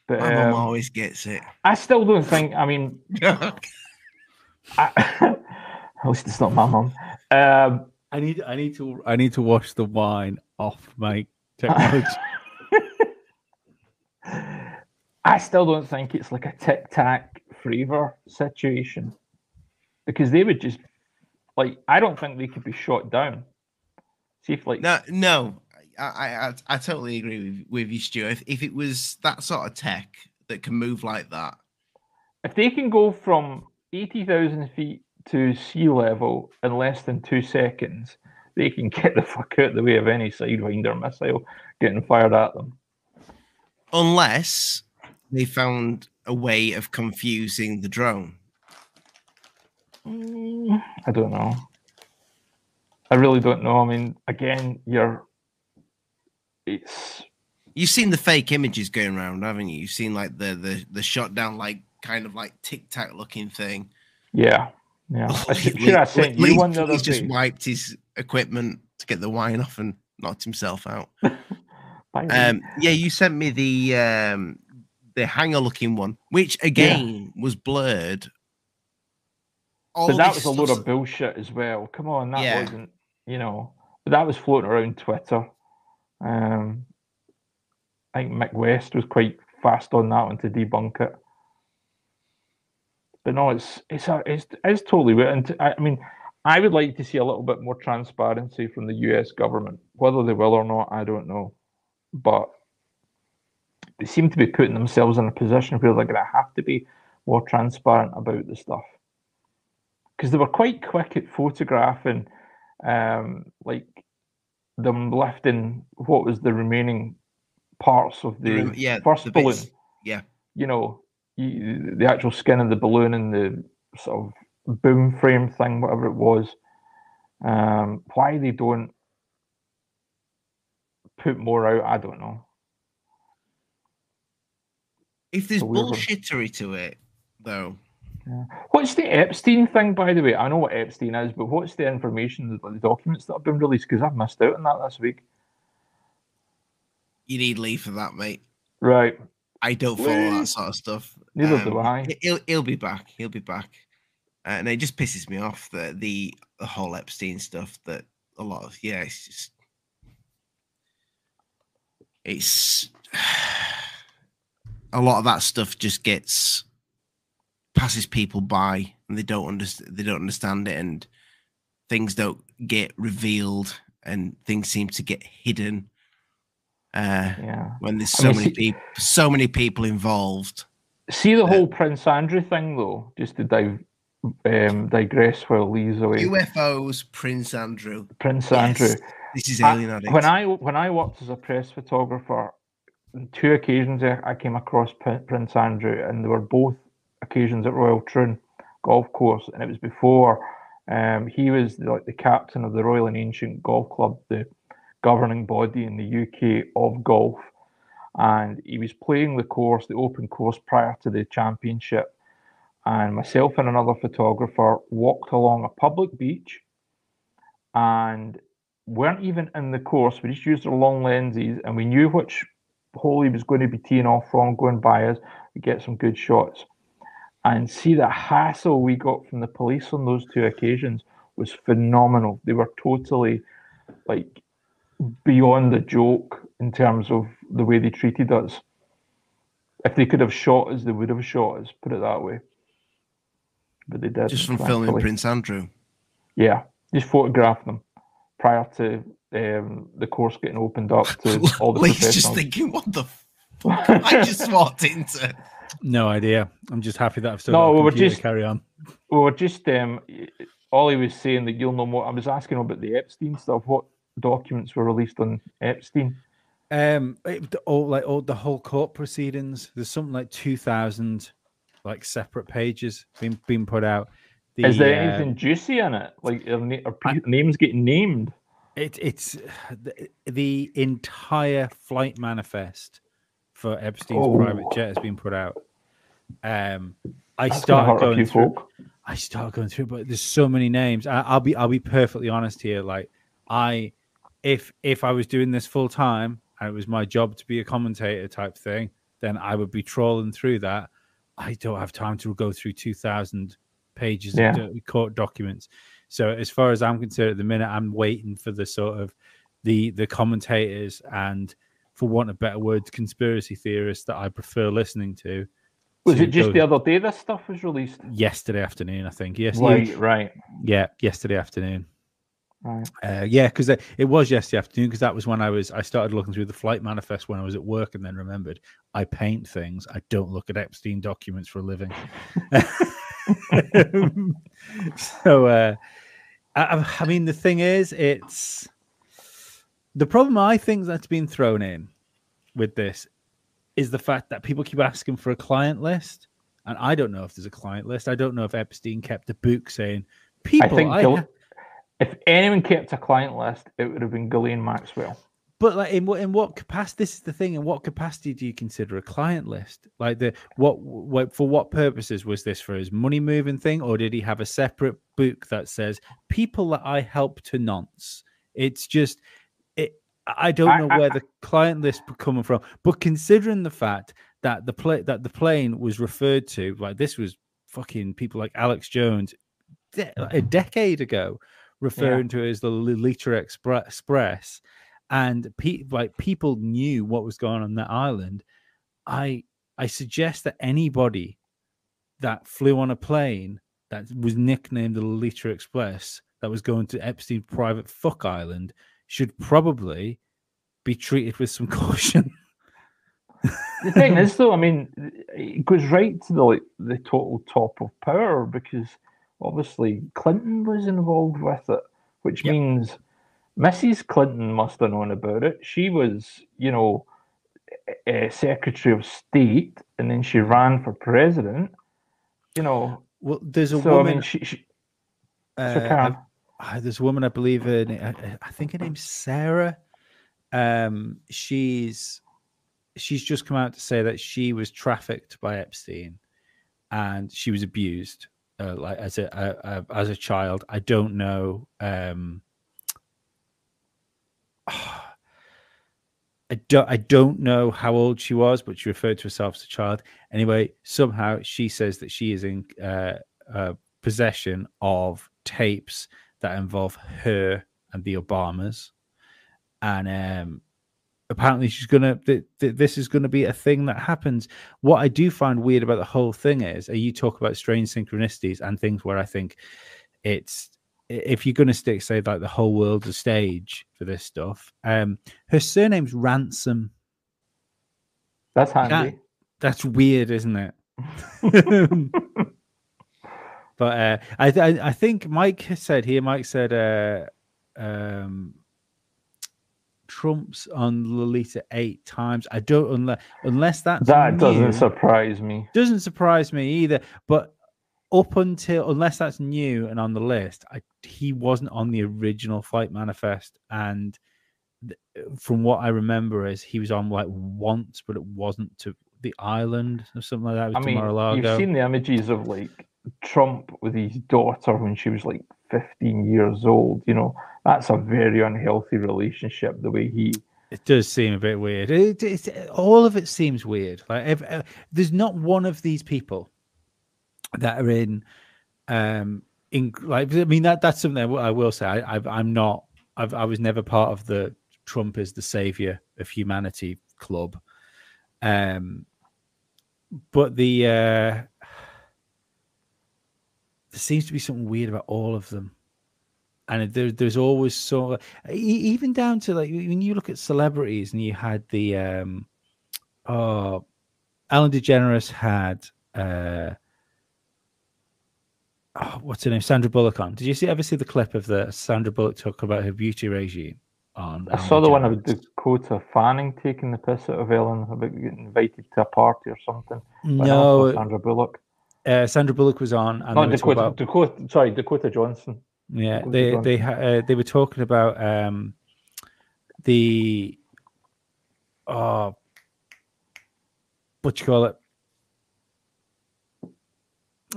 But my mum always gets it. I still don't think. I mean, at least it's not my mum. I need to wash the wine off my technology. I still don't think it's like a Tic Tac Fravor situation. Because they would just, like, I don't think they could be shot down. See if, like, no, I totally agree with you, Stuart. If it was that sort of tech that can move like that, if they can go from 80,000 feet to sea level in less than 2 seconds, they can get the fuck out of the way of any Sidewinder missile getting fired at them. Unless they found a way of confusing the drone. I don't know. I really don't know. I mean, again, you've seen the fake images going around, haven't you? You've seen like the shot down, like kind of like Tic Tac looking thing. Yeah. He's just wiped his equipment to get the wine off and knocked himself out. You sent me the hangar looking one, which again was blurred. But that was a load of bullshit as well. Come on, that wasn't, but that was floating around Twitter. I think Mick West was quite fast on that one to debunk it. But no, it's totally weird. And I mean, I would like to see a little bit more transparency from the US government. Whether they will or not, I don't know. But they seem to be putting themselves in a position where they're going to have to be more transparent about the stuff. Because they were quite quick at photographing, them lifting what was the remaining parts of the first balloon. Bits, the actual skin of the balloon and the sort of boom frame thing, whatever it was. Why they don't put more out, I don't know. If there's bullshittery to it, though. Yeah. What's the Epstein thing, by the way? I know what Epstein is, but what's the information, the documents that have been released? Because I've missed out on that this week. You need leave for that, mate. Right. I don't follow that sort of stuff. Neither do I. He'll be back. He'll be back. And it just pisses me off that the whole Epstein stuff that a lot of... Yeah, it's just... It's... a lot of that stuff just gets... passes people by, and they don't understand it, and things don't get revealed, and things seem to get hidden when there's so many people involved. See the whole Prince Andrew thing, though, just to digress while Lee's away. UFOs, Prince Andrew. This is Alien Addict. When I worked as a press photographer, on 2 occasions I came across Prince Andrew, and they were both occasions at Royal Troon golf course, and it was before he was the captain of the Royal and Ancient Golf Club, the governing body in the UK of golf, and he was playing the open course prior to the championship, and myself and another photographer walked along a public beach and weren't even in the course. We just used our long lenses, and we knew which hole he was going to be teeing off from, going by us, we get some good shots. And see, the hassle we got from the police on those 2 occasions was phenomenal. They were totally, beyond the joke in terms of the way they treated us. If they could have shot us, they would have shot us, put it that way. But they did. Just from filming Prince Andrew? Yeah, just photograph them prior to the course getting opened up to all the professionals. Just thinking, what the fuck am I just walked into? No idea. I'm just happy that I've still got a computer to carry on. We were just, Ollie was saying that you'll know more. I was asking about the Epstein stuff. What documents were released on Epstein? The whole court proceedings. There's something like 2,000 like separate pages being put out. Is there anything juicy in it? Like are names getting named? It's the entire flight manifest for Epstein's private jet has been put out. I start going through, but there's so many names. I'll be perfectly honest here. Like if I was doing this full time and it was my job to be a commentator type thing, then I would be trawling through that. I don't have time to go through 2,000 pages of court documents. So as far as I'm concerned, at the minute, I'm waiting for the sort of the commentators and, for want of better words, conspiracy theorists that I prefer listening to. Was it just the other day this stuff was released? Yesterday afternoon, I think. Right. Yeah, yesterday afternoon. Right. Yeah, because it was yesterday afternoon, because that was when I started looking through the flight manifest when I was at work, and then remembered I paint things. I don't look at Epstein documents for a living. So, I mean, the thing is, it's the problem I think that's been thrown in with this is the fact that people keep asking for a client list, and I don't know if there's a client list. I don't know if Epstein kept a book saying people. If anyone kept a client list, it would have been Ghislaine Maxwell. But like, in what capacity? This is the thing. In what capacity do you consider a client list? Like what for what purposes was this? For his money moving thing, or did he have a separate book that says people that I help to nonce? It's just. I don't know where the client list were coming from, but considering the fact that the plane was referred to, like this was fucking people like Alex Jones a decade ago, referring to it as the Lolita Express, and people knew what was going on that island. I suggest that anybody that flew on a plane that was nicknamed the Lolita Express that was going to Epstein private fuck island should probably be treated with some caution. The thing is, though, I mean, it goes right to the total top of power, because obviously Clinton was involved with it, which means Mrs. Clinton must have known about it. She was, Secretary of State, and then she ran for president. Well, there's a woman. I mean, there's a woman, I believe, I think her name's Sarah. She's just come out to say that she was trafficked by Epstein, and she was abused as a child. I don't know. I don't know how old she was, but she referred to herself as a child. Anyway, somehow she says that she is in possession of tapes that involve her and the Obamas, and apparently she's gonna. This is gonna be a thing that happens. What I do find weird about the whole thing is, you talk about strange synchronicities and things where I think it's, if you're gonna stick, say, like the whole world's a stage for this stuff. Her surname's Ransom. That's handy. That's weird, isn't it? But I think Mike said Trump's on Lolita 8 times. I don't unless that's that new, doesn't surprise me. Doesn't surprise me either. But unless that's new and on the list, he wasn't on the original flight manifest. And from what I remember, is he was on like once, but it wasn't to the island or something like that. It was Mar-a-Lago. You've seen the images of like Trump with his daughter when she was like 15 years old. That's a very unhealthy relationship. The way it does seem a bit weird. All of it seems weird. Like there's not one of these people that are in like. I mean that's something I will say. I was never part of the Trump is the savior of humanity club. But the there seems to be something weird about all of them. And there's always sort of, even down to like when you look at celebrities, and you had the Ellen DeGeneres had what's her name, Sandra Bullock on. Did you ever see the clip of the Sandra Bullock talk about her beauty regime? I saw the one of Dakota Fanning taking the piss out of Ellen about getting invited to a party or something. No, Sandra Bullock. Sandra Bullock was on. And not Dakota. Dakota Johnson. Yeah, they were talking about the what you call it,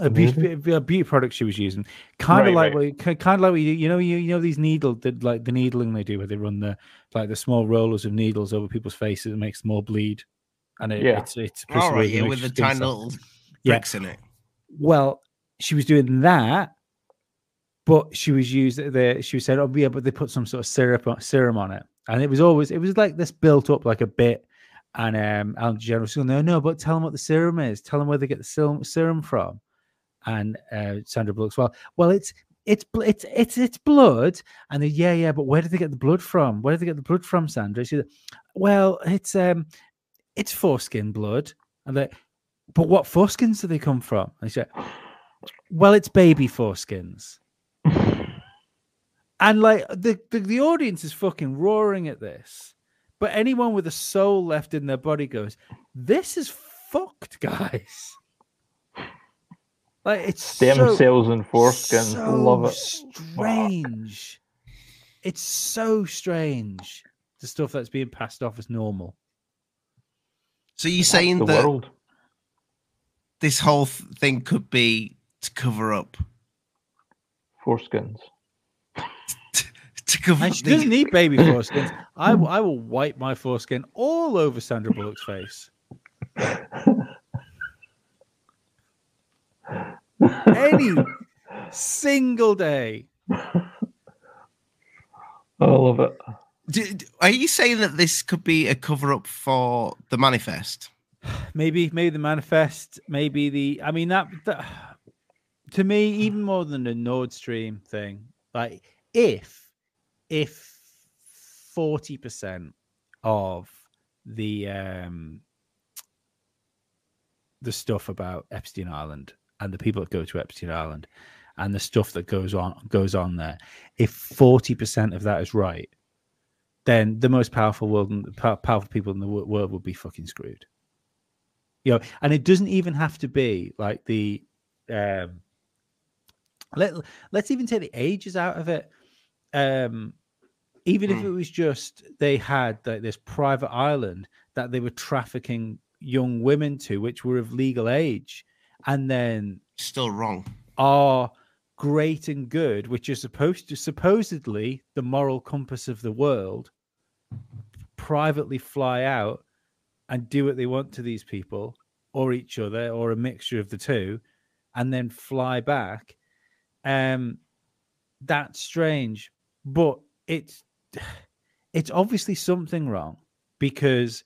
a beauty product she was using, kind of like you know these the needling they do where they run the small rollers of needles over people's faces and makes them all bleed, and it's all right, yeah, with the tiny little bricks in it. Well, she was doing that. But she was she said, oh yeah, but they put some sort of serum on it. And it was like this built up like a bit. And Alan DeGeneres was going, no, but tell them what the serum is. Tell them where they get the serum from. And Sandra Bullock's, well, it's blood. And they, yeah, but where did they get the blood from? Where did they get the blood from, Sandra? She said, well, it's foreskin blood. And they, but what foreskins do they come from? And she said, well, it's baby foreskins. And like the audience is fucking roaring at this, but anyone with a soul left in their body goes, "This is fucked, guys." Like it's stem cells and foreskins. So love it. Strange. Fuck. It's so strange. The stuff that's being passed off as normal. So you're saying that world? This whole thing could be to cover up foreskins. And she doesn't need baby foreskins. I will wipe my foreskin all over Sandra Bullock's face. Any single day. I love it. Are you saying that this could be a cover-up for the manifest? Maybe the manifest. Maybe the. I mean that to me, even more than the Nord Stream thing, like if 40% of the stuff about Epstein Island and the people that go to Epstein Island and the stuff that goes on there, if 40% of that is right, then the most powerful people in the world would be fucking screwed. You know, and it doesn't even have to be like the let's even take the ages out of it. Even if it was just they had like this private island that they were trafficking young women to, which were of legal age, and then still wrong are great and good, which is supposedly the moral compass of the world, privately fly out and do what they want to these people or each other or a mixture of the two, and then fly back. That's strange. But it's obviously something wrong, because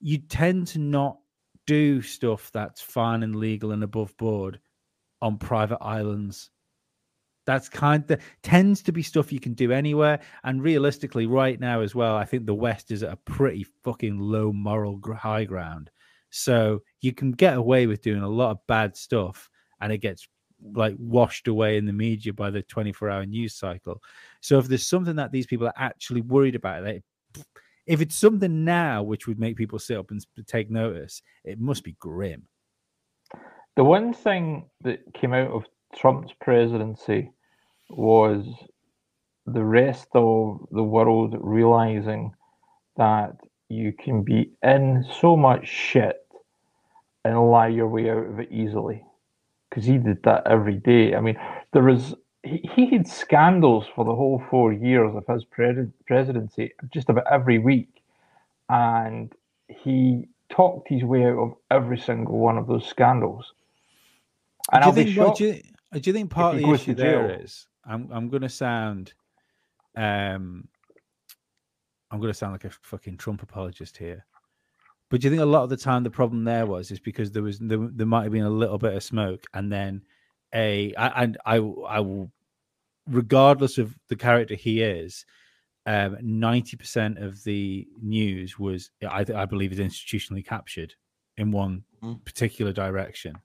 you tend to not do stuff that's fine and legal and above board on private islands. That's that tends to be stuff you can do anywhere. And realistically, right now as well, I think the West is at a pretty fucking low moral high ground. So you can get away with doing a lot of bad stuff, and it gets like washed away in the media by the 24-hour news cycle. So if there's something that these people are actually worried about, if it's something now which would make people sit up and take notice, it must be grim. The one thing that came out of Trump's presidency was the rest of the world realizing that you can be in so much shit and lie your way out of it easily. Because he did that every day. I mean, he had scandals for the whole 4 years of his presidency, just about every week. And he talked his way out of every single one of those scandals. And I'll be shocked. Do you think part of the issue there is, I'm going to sound, I'm going to sound like a fucking Trump apologist here, But do you think a lot of the time the problem there was is because there might have been a little bit of smoke, and then I will, regardless of the character he is, 90% of the news was, I believe, is institutionally captured in one particular direction.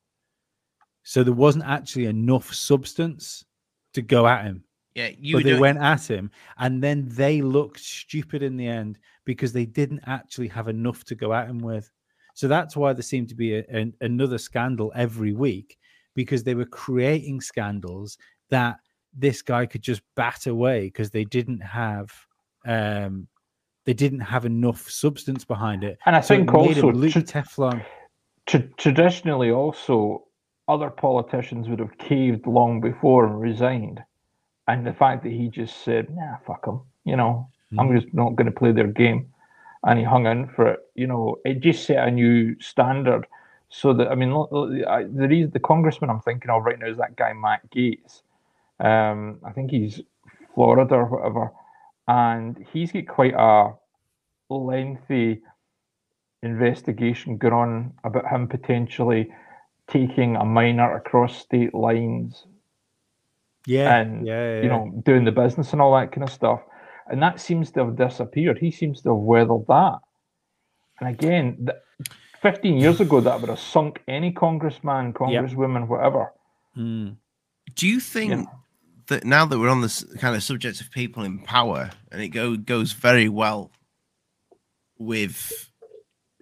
So there wasn't actually enough substance to go at him. Yeah, they went at him, and then they looked stupid in the end because they didn't actually have enough to go at him with. So that's why there seemed to be another scandal every week, because they were creating scandals that this guy could just bat away because they didn't have enough substance behind it. And I think so also Teflon. Traditionally, also other politicians would have caved long before and resigned. And the fact that he just said, nah, fuck them, I'm just not going to play their game. And he hung in for it. It just set a new standard. So that, the congressman I'm thinking of right now is that guy, Matt Gaetz. I think he's Florida or whatever. And he's got quite a lengthy investigation going on about him potentially taking a minor across state lines. Yeah, and doing the business and all that kind of stuff, and that seems to have disappeared. He seems to have weathered that. And again, 15 years ago, that would have sunk any congressman, congresswoman, whatever. Mm. Do you think that now that we're on this kind of subject of people in power, and it goes very well with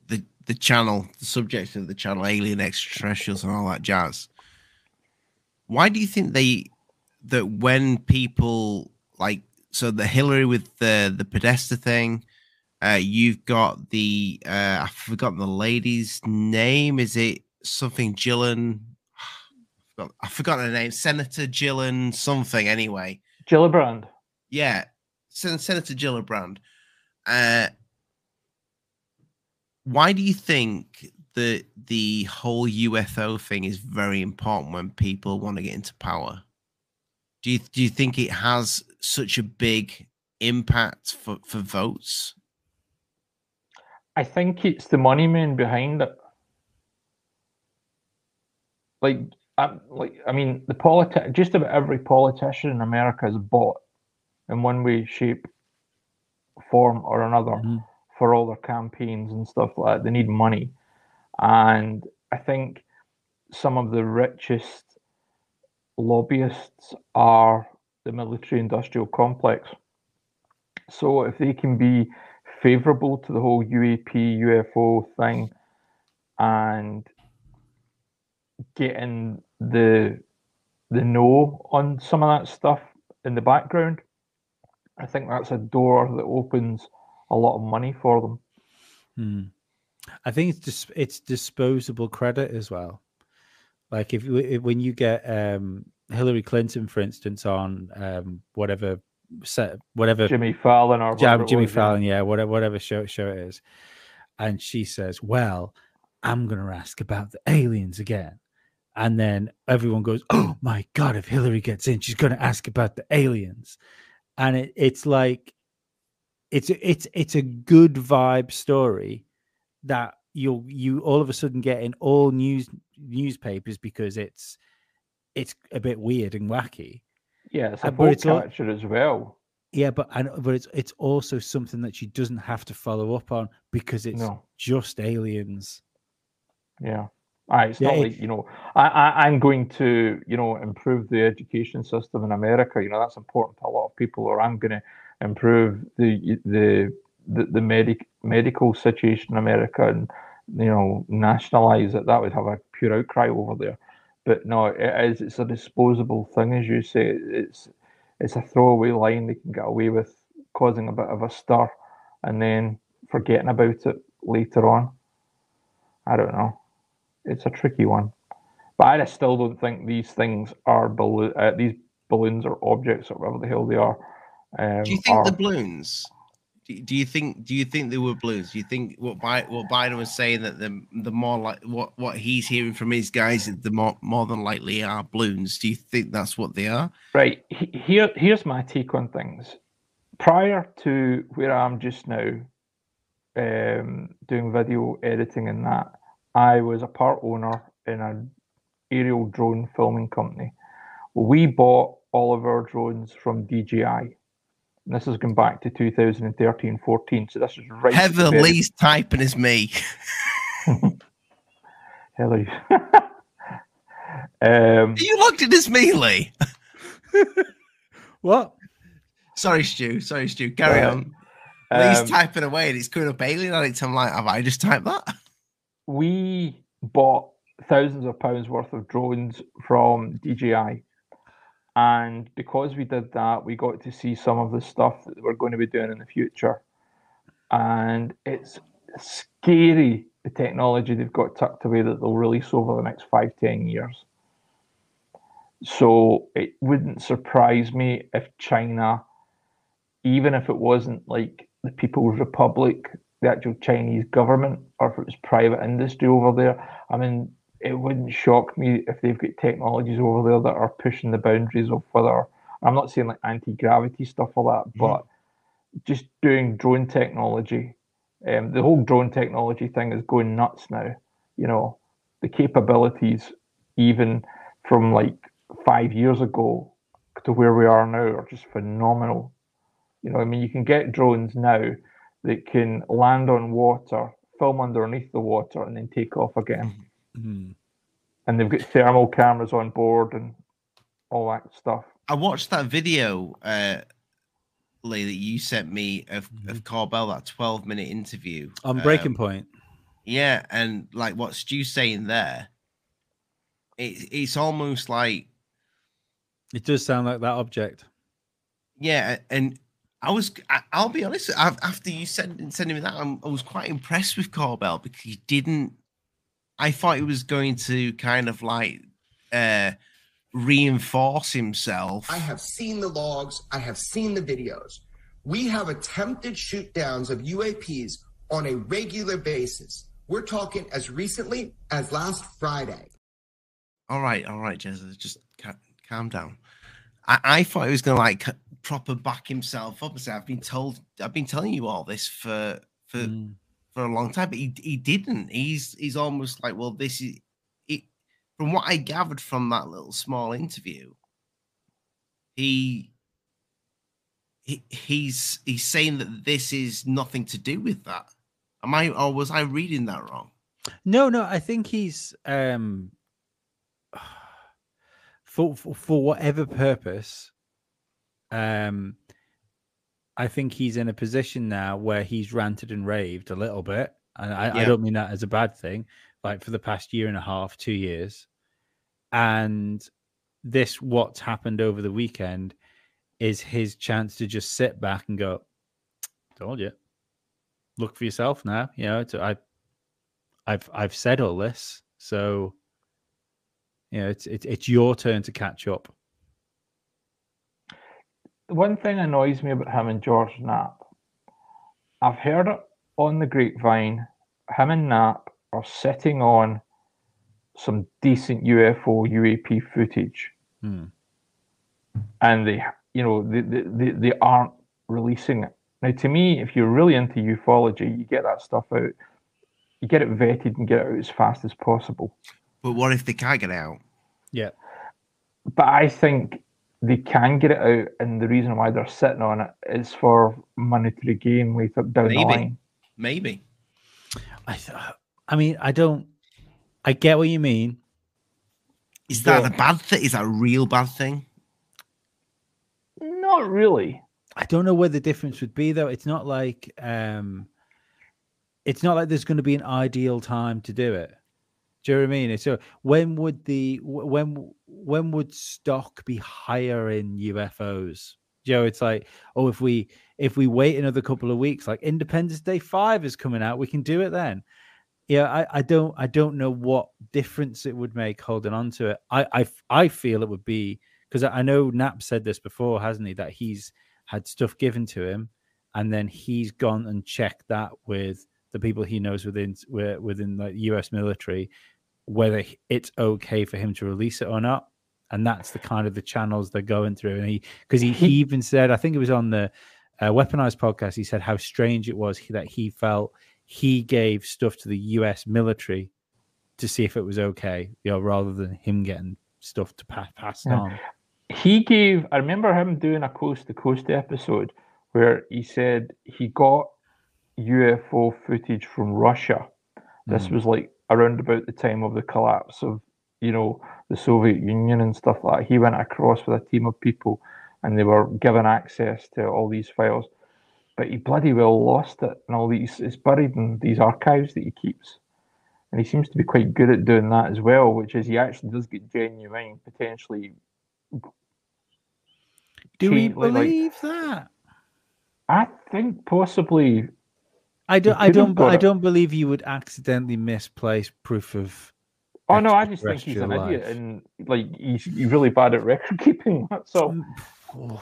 the channel, the subject of the channel, alien extraterrestrials and all that jazz? Why do you think that when people like, so the Hillary with the Podesta thing, you've got the I've forgotten the lady's name. Is it something Gillen? I've forgotten her name. Senator Gillen something anyway. Gillibrand. Yeah, Senator Gillibrand. Why do you think that the whole UFO thing is very important when people want to get into power? Do you think it has such a big impact for votes? I think it's the money man behind it. The just about every politician in America is bought in one way, shape, form, or another for all their campaigns and stuff like that. They need money, and I think some of the richest lobbyists are the military-industrial complex. So if they can be favourable to the whole UAP, UFO thing and getting the know on some of that stuff in the background, I think that's a door that opens a lot of money for them. I think it's disposable credit as well. Like when you get Hillary Clinton, for instance, on whatever Jimmy Fallon or whatever Jimmy Fallon, whatever show it is, and she says, "Well, I'm gonna ask about the aliens again," and then everyone goes, "Oh my God! If Hillary gets in, she's gonna ask about the aliens," and it's like it's a good vibe story that you all of a sudden get in all newspapers because it's a bit weird and wacky. Yeah, it's a pop culture as well. Yeah, but it's also something that she doesn't have to follow up on because it's just aliens. Yeah, it's not like I'm going to improve the education system in America. That's important to a lot of people. Or I'm going to improve the medical situation in America and nationalize it. That would have a pure outcry over there. But no, it's a disposable thing, as you say. It's a throwaway line. They can get away with causing a bit of a stir and then forgetting about it later on. I don't know. It's a tricky one. But I still don't think these things are these balloons or objects or whatever the hell they are. Do you think the balloons? Do you think there were balloons? Do you think what Biden was saying, that the more like what he's hearing from his guys, the more than likely are balloons? Do you think that's what they are? Right. Here's my take on things. Prior to where I am just now, doing video editing and that, I was a part owner in an aerial drone filming company. We bought all of our drones from DJI. And this is going back to 2013-14, so this is right... Heather Lee's typing as me. Heather. You looked at this me, Lee. What? Sorry, Stu. Carry on. Lee's typing away and it's coming up Alien Addict. I'm like, have I just typed that? We bought thousands of pounds worth of drones from DJI. And because we did that, we got to see some of the stuff that we're going to be doing in the future. And it's scary, the technology they've got tucked away that they'll release over the next 5-10 years. So it wouldn't surprise me if China, even if it wasn't like the People's Republic, the actual Chinese government, or if it was private industry over there, I mean, it wouldn't shock me if they've got technologies over there that are pushing the boundaries of whether, I'm not saying like anti-gravity stuff or that, but just doing drone technology. The whole drone technology thing is going nuts now. You know, the capabilities even from like 5 years ago to where we are now are just phenomenal. You know, I mean, you can get drones now that can land on water, film underneath the water, and then take off again. Mm-hmm. And they've got thermal cameras on board and all that stuff. I watched that video, Lee, that you sent me of Corbell, that 12-minute interview. On Breaking Point. Yeah, and like what Stu's saying there, it's almost like... It does sound like that object. Yeah, and... I'll be honest. After you sending me that, I was quite impressed with Corbell because he didn't. I thought he was going to kind of like reinforce himself. I have seen the logs. I have seen the videos. We have attempted shoot downs of UAPs on a regular basis. We're talking as recently as last Friday. All right, Jez, just calm down. I thought he was going to like proper back himself up and say, I've been telling you all this for a long time, but he didn't. He's almost like, well, this is it. From what I gathered from that little small interview, he's saying that this is nothing to do with that. Was I reading that wrong? No, I think he's for whatever purpose, I think he's in a position now where he's ranted and raved a little bit, and I don't mean that as a bad thing, like for the past year and a half, 2 years, and this, what's happened over the weekend, is his chance to just sit back and go, told you, look for yourself now, you know, I've said all this, so you know, it's your turn to catch up. One thing annoys me about him and George Knapp, I've heard it on the grapevine, him and Knapp are sitting on some decent UFO, UAP footage. And they aren't releasing it. Now, to me, if you're really into ufology, you get that stuff out, you get it vetted and get it out as fast as possible. But what if they can't get it out? Yeah. But I think... they can get it out, and the reason why they're sitting on it is for monetary gain later down the line. Maybe. I mean, I don't. I get what you mean. Is that a bad thing? Is that a real bad thing? Not really. I don't know where the difference would be, though. It's not like there's going to be an ideal time to do it. Do you know what I mean? So when would stock be higher in UFOs? Joe, you know, it's like, oh, if we wait another couple of weeks, like Independence Day 5 is coming out, we can do it then. Yeah, I don't know what difference it would make holding on to it. I feel it would be, because I know Knapp said this before, hasn't he? That he's had stuff given to him, and then he's gone and checked that with the people he knows within the US military, whether it's okay for him to release it or not. And that's the kind of the channels they're going through. And he even said, I think it was on the Weaponized podcast, he said how strange it was that he felt he gave stuff to the US military to see if it was okay, you know, rather than him getting stuff to pass on. He gave, I remember him doing a Coast to Coast episode where he said he got UFO footage from Russia. This was like around about the time of the collapse of, you know, the Soviet Union and stuff like that. He went across with a team of people and they were given access to all these files, but he bloody well lost it, and all these, it's buried in these archives that he keeps. And he seems to be quite good at doing that as well, which is he actually does get genuine, potentially. Do we believe that? I think possibly. I don't believe you would accidentally misplace proof of. Oh no, I just think he's an idiot, and like he's really bad at record keeping. So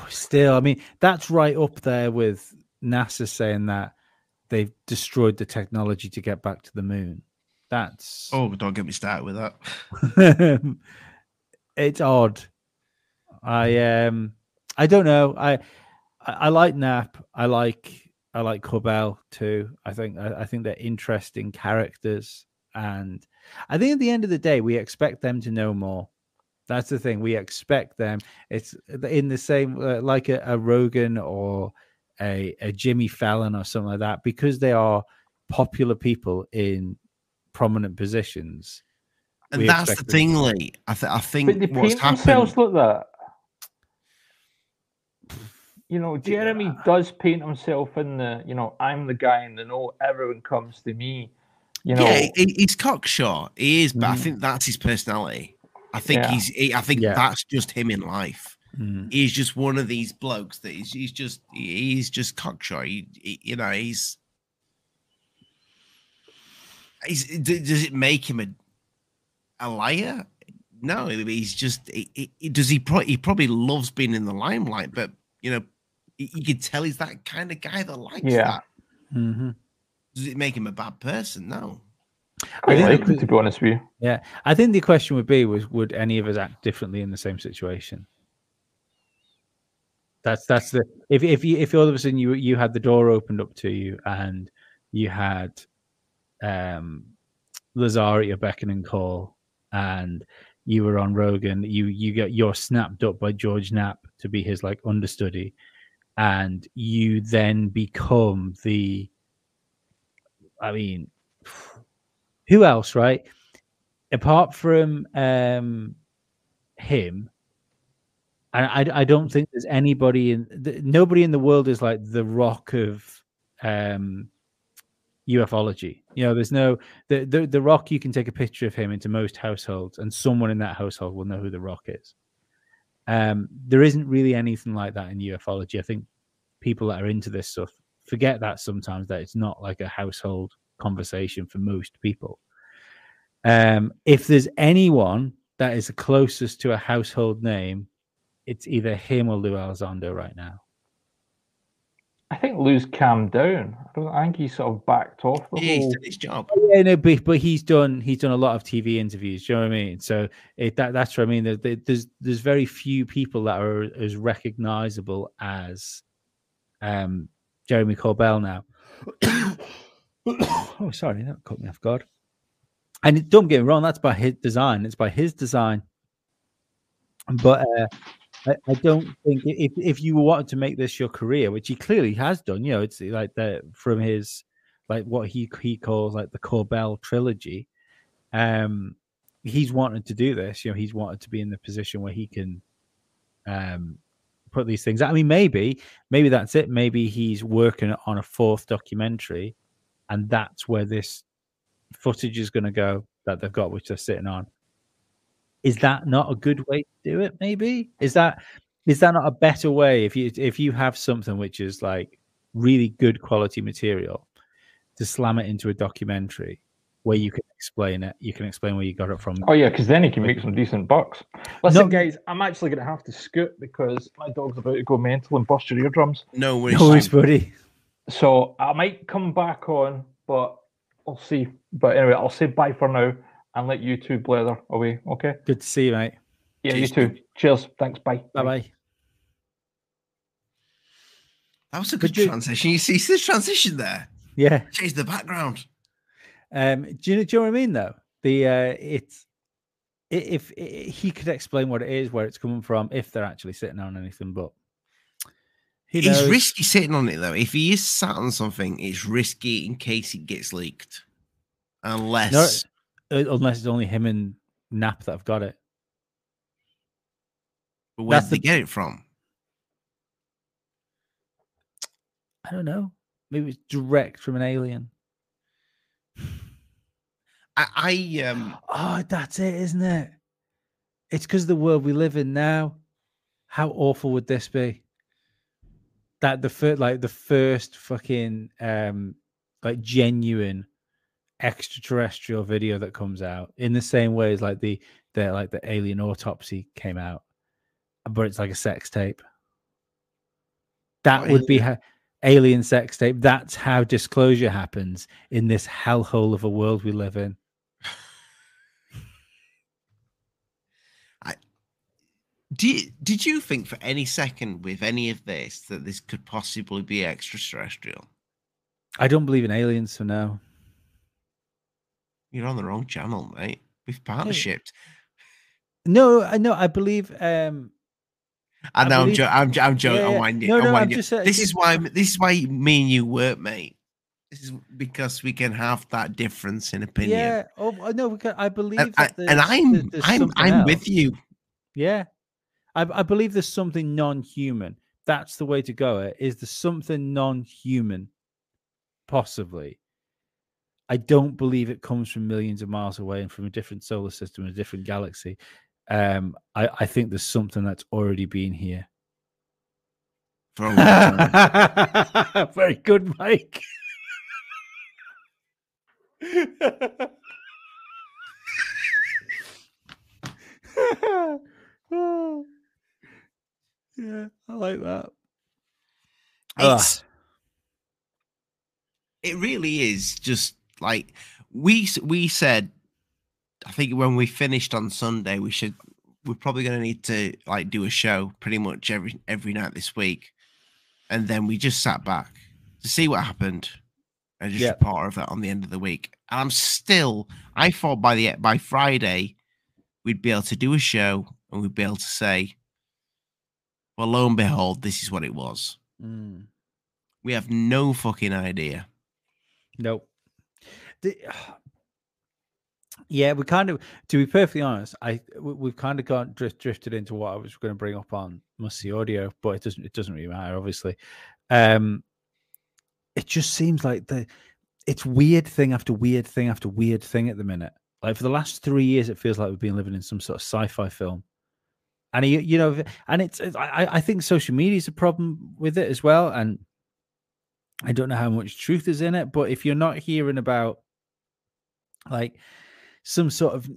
still, I mean, that's right up there with NASA saying that they've destroyed the technology to get back to the moon. That's don't get me started with that. It's odd. I don't know. I like Knapp. I like Corbell too. I think they're interesting characters, and I think at the end of the day we expect them to know more. That's the thing. We expect them. It's in the same like a Rogan or a Jimmy Fallon or something like that, because they are popular people in prominent positions. And that's the thing, Lee. I think but they paint themselves like that. You know, Jeremy does paint himself in the, you know, I'm the guy in the know, everyone comes to me. You know, yeah, he's cocksure. He is, but I think that's his personality. I think that's just him in life. He's just one of these blokes that he's just cocksure. Does it make him a liar? No, he's just. He probably loves being in the limelight, but you know, you could tell he's that kind of guy that likes that. Mm-hmm. Does it make him a bad person? No. I think, to be honest with you. Yeah, I think the question would be: would any of us act differently in the same situation? That's the if all of a sudden you had the door opened up to you and you had Lazar at your beck and call, and you were on Rogan, you're snapped up by George Knapp to be his like understudy, and you then become the, I mean, who else, right? Apart from him, and I don't think there's anybody nobody in the world is like the Rock of ufology. You know, there's no the Rock. You can take a picture of him into most households and someone in that household will know who the Rock is. There isn't really anything like that in ufology. I think people that are into this stuff forget that sometimes, that it's not like a household conversation for most people. If there's anyone that is the closest to a household name, it's either him or Lou Elizondo right now. I think Lou's calmed down. I think he's sort of backed off. He's done his job. Yeah, no, but he's done a lot of TV interviews. Do you know what I mean? So that's what I mean. There's very few people that are as recognizable as Jeremy Corbell now. Oh, sorry, that caught me off guard. And don't get me wrong, that's by his design. It's by his design. But I don't think if you wanted to make this your career, which he clearly has done, you know, it's like from his like what he calls like the Corbell trilogy. He's wanted to do this, you know, he's wanted to be in the position where he can put these things out. I mean, maybe that's it. Maybe he's working on a fourth documentary, and that's where this footage is going to go that they've got, which they're sitting on. Is that not a good way to do it? Maybe is that not a better way, if you have something which is like really good quality material, to slam it into a documentary where you can explain it, you can explain where you got it from. Oh yeah, because then you can make some decent bucks. Listen, guys, I'm actually going to have to scoot because my dog's about to go mental and bust your eardrums. No worries, buddy. So I might come back on, but I'll see. But anyway, I'll say bye for now. And let you two blather away, okay? Good to see you, mate. Yeah, cheers. You too. Cheers. Thanks. Bye. Bye-bye. That was a good transition. You see this transition there? Yeah. Change the background. Do you know what I mean, though? He could explain what it is, where it's coming from, if they're actually sitting on anything, but he's risky sitting on it, though. If he is sat on something, it's risky in case it gets leaked. Unless it's only him and Knapp that have got it. But where did they get it from? I don't know. Maybe it's direct from an alien. Oh, that's it, isn't it? It's because of the world we live in now. How awful would this be? That the first fucking genuine extraterrestrial video that comes out, in the same way as the alien autopsy came out, but it's like a sex tape. That would be alien sex tape. That's how disclosure happens in this hellhole of a world we live in. Did you think for any second with any of this that this could possibly be extraterrestrial? I don't believe in aliens, so no. You're on the wrong channel, mate. We've partnershipped. No, I believe. I'm joking. Yeah. This is why me and you work, mate. This is because we can have that difference in opinion. Yeah. Oh no, I believe. I'm with you. Yeah. I believe there's something non-human. That's the way to go. Is there something non-human? Possibly. I don't believe it comes from millions of miles away and from a different solar system and a different galaxy. I think there's something that's already been here. For a long time. Very good, Mike. Oh. Yeah, I like that. It really is just like we said. I think when we finished on Sunday, we're probably going to need to do a show pretty much every night this week, and then we just sat back to see what happened and just report of that on the end of the week. And I thought by Friday we'd be able to do a show and we'd be able to say, well, lo and behold, this is what it was. Mm. We have no fucking idea. Nope. We kind of, to be perfectly honest, we've kind of got drifted into what I was going to bring up on Must See Audio, but it doesn't really matter, obviously. It just seems like it's weird thing after weird thing after weird thing at the minute. Like for the last 3 years, it feels like we've been living in some sort of sci-fi film. And I think social media is a problem with it as well, and I don't know how much truth is in it. But if you're not hearing about some sort of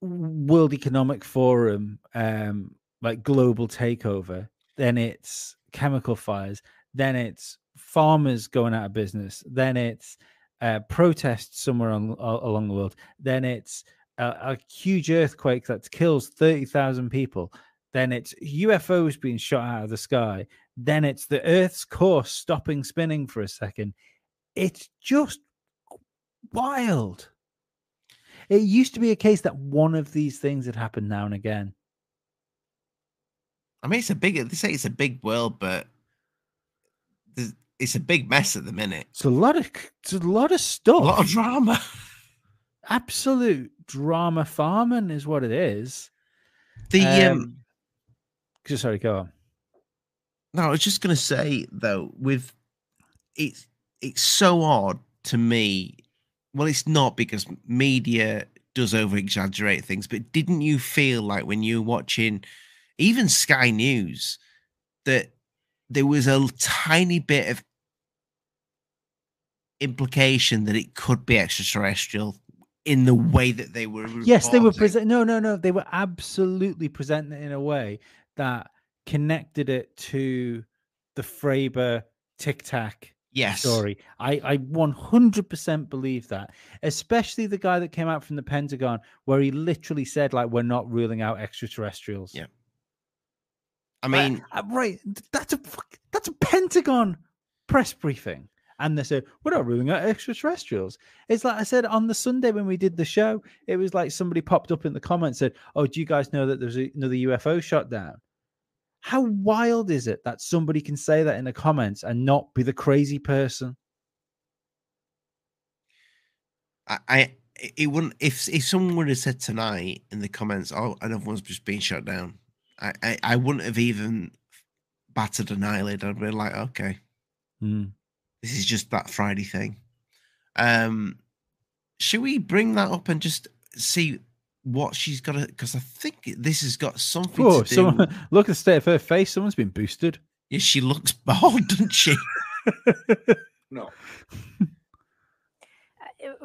World Economic Forum, global takeover, then it's chemical fires, then it's farmers going out of business, then it's protests somewhere along the world, then it's a huge earthquake that kills 30,000 people. Then it's UFOs being shot out of the sky. Then it's the Earth's course stopping spinning for a second. It's just wild. It used to be a case that one of these things had happened now and again. I mean, they say it's a big world, but it's a big mess at the minute. It's a lot of stuff. A lot of drama. Absolute drama farming is what it is. Sorry, go on. No, I was just going to say though, it's so odd to me. Well, it's not, because media does over exaggerate things. But didn't you feel like when you were watching even Sky News that there was a tiny bit of implication that it could be extraterrestrial? In the way that they were reporting. Yes, they were presenting. No. They were absolutely presenting it in a way that connected it to the Fravor Tic Tac story. I 100% believe that, especially the guy that came out from the Pentagon, where he literally said, we're not ruling out extraterrestrials. Yeah. I mean, right. That's a Pentagon press briefing and they say, we're not ruling out extraterrestrials. It's like I said on the Sunday when we did the show, it was like somebody popped up in the comments and said, oh, do you guys know that there's another UFO shot down? How wild is it that somebody can say that in the comments and not be the crazy person? It wouldn't, if someone would have said tonight in the comments, oh, another one's just been shot down, I wouldn't have even batted an eyelid. I'd be like, okay, this is just that Friday thing. Should we bring that up and just see what she's got? Because I think this has got something to do. Someone, look at the state of her face. Someone's been boosted. Yeah, she looks bald, doesn't she? No.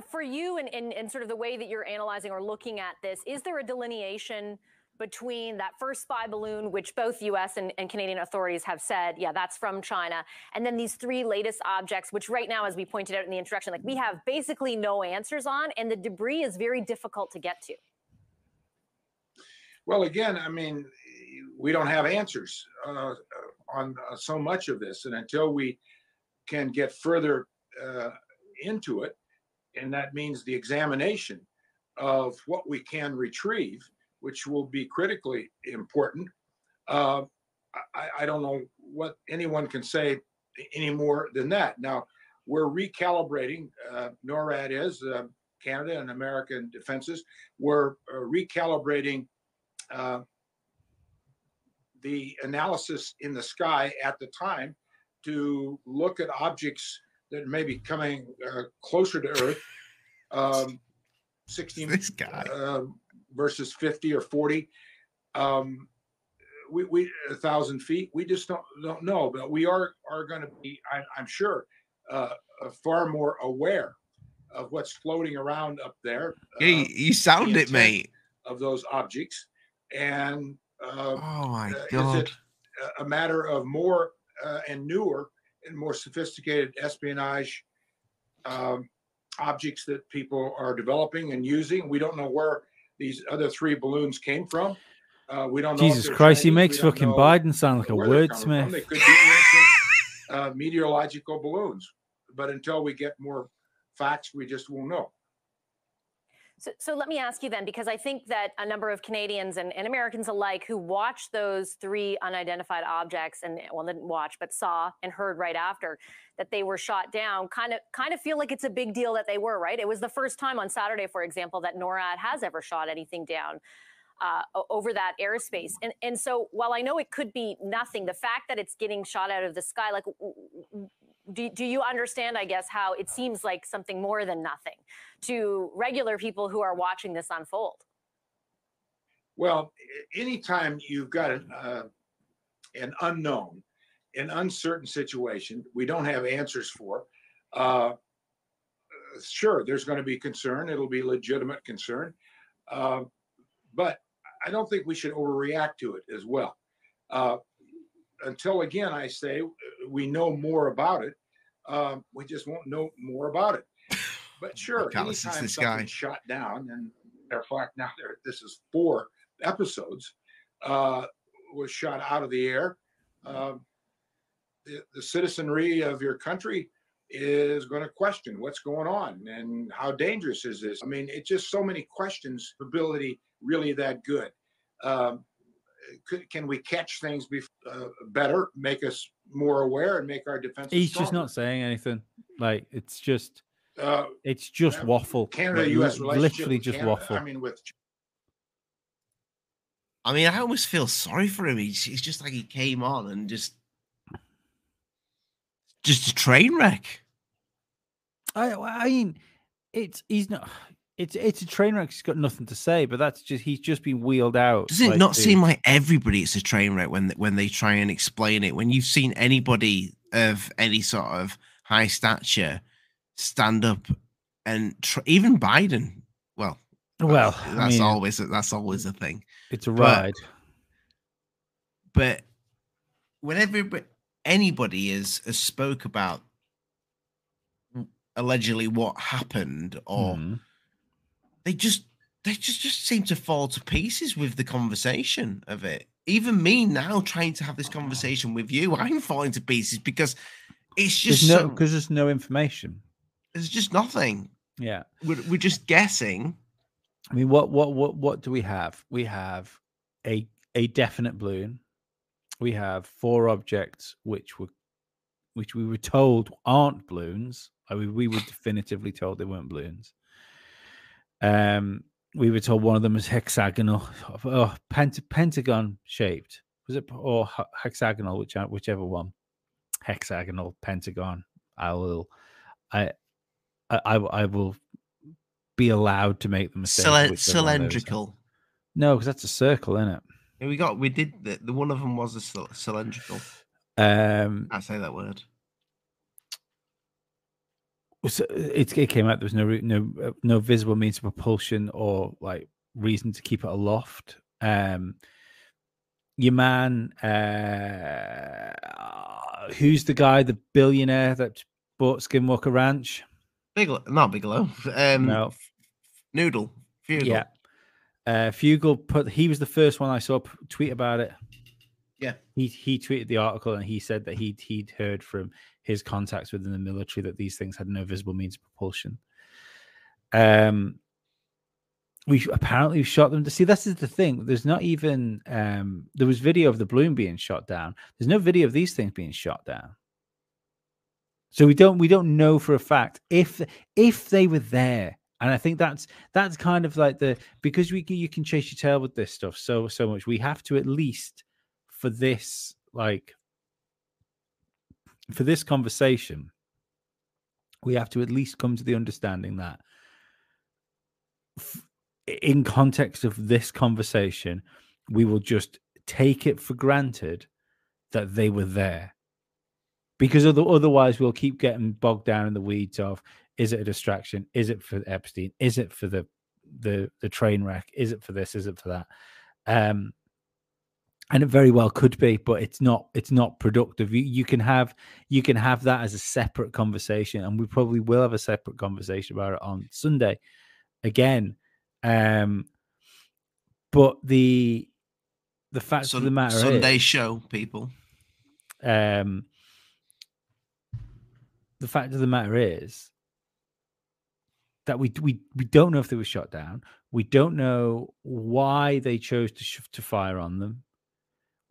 For you and sort of the way that you're analyzing or looking at this, is there a delineation between that first spy balloon, which both U.S. and Canadian authorities have said, yeah, that's from China, and then these three latest objects, which right now, as we pointed out in the introduction, like we have basically no answers on, and the debris is very difficult to get to? Well, again, I mean, we don't have answers on so much of this, and until we can get further into it, and that means the examination of what we can retrieve, which will be critically important. I don't know what anyone can say any more than that. Now, we're recalibrating, NORAD is, Canada and American defenses, we're recalibrating the analysis in the sky at the time to look at objects that may be coming closer to Earth, 16 versus 50 or 40, 1,000 feet. We just don't know, but we are going to be, I'm sure, far more aware of what's floating around up there. Yeah, you sound it, mate. Of those objects, and oh my God, is it a matter of more and newer and more sophisticated espionage objects that people are developing and using? We don't know where these other three balloons came from. We don't know. Jesus Christ, he makes fucking Biden sound like a wordsmith. They could be meteorological balloons, but until we get more facts, we just won't know. So let me ask you then, because I think that a number of Canadians and Americans alike who watched those three unidentified objects and, well, didn't watch, but saw and heard right after that they were shot down, kind of feel like it's a big deal that they were, right? It was the first time on Saturday, for example, that NORAD has ever shot anything down over that airspace. And so while I know it could be nothing, the fact that it's getting shot out of the sky, like, do you understand, I guess, how it seems like something more than nothing to regular people who are watching this unfold? Well, anytime you've got an unknown, an uncertain situation we don't have answers for, sure, there's going to be concern. It'll be legitimate concern. But I don't think we should overreact to it as well. Until, again, I say we know more about it, we just won't know more about it. But sure, anytime something's shot down, and in fact now this is 4 episodes, was shot out of the air, the citizenry of your country is going to question what's going on and how dangerous is this. I mean, it's just so many questions. Ability really that good? Can we catch things better, make us more aware, and make our defense? He's stronger? Just not saying anything. Like, it's just waffle. Canada-U.S. relationship, literally just Canada, waffle. I mean, I almost feel sorry for him. He's just like, he came on and just a train wreck. I mean, he's not. It's a train wreck. He's got nothing to say, but that's just, he's just been wheeled out. Does it like, not seem like everybody it's a train wreck when they try and explain it? When you've seen anybody of any sort of high stature stand up and even Biden, well, that's always a thing. It's a ride. But whenever anybody has spoke about allegedly what happened or. They just seem to fall to pieces with the conversation of it. even me now trying to have this conversation with you, I'm falling to pieces because it's just there's no information. There's just nothing. Yeah, we're just guessing. I mean, what do we have? We have a definite balloon. We have four objects which we were told aren't balloons. I mean, we were definitively told they weren't balloons. We were told one of them was hexagonal, pentagon shaped. Was it or hexagonal? Whichever one, hexagonal, pentagon. I will be allowed to make the mistake. Cylindrical. No, because that's a circle, isn't it? Yeah, we did the one of them was a cylindrical. I say that word. So it came out there was no visible means of propulsion or like reason to keep it aloft. Your man, who's the guy, the billionaire that bought Skinwalker Ranch? Bigelow, not Bigelow. No. Noodle. Fugle. Yeah. Fugle he was the first one I saw tweet about it. Yeah. He tweeted the article and he said that he'd heard from his contacts within the military that these things had no visible means of propulsion. We apparently shot them to see. This is the thing. There's not even there was video of the balloon being shot down. There's no video of these things being shot down. So we don't know for a fact if they were there, and I think that's kind of like because you can chase your tail with this stuff so much. We have to, at least for this conversation, we have to at least come to the understanding that in context of this conversation, we will just take it for granted that they were there. Because otherwise we'll keep getting bogged down in the weeds of, is it a distraction? Is it for Epstein? Is it for the train wreck? Is it for this? Is it for that? And it very well could be, but it's not productive. You can have that as a separate conversation, and we probably will have a separate conversation about it on Sunday again. But the fact of the matter is, Sunday show, people. The fact of the matter is that we don't know if they were shot down. We don't know why they chose to fire on them.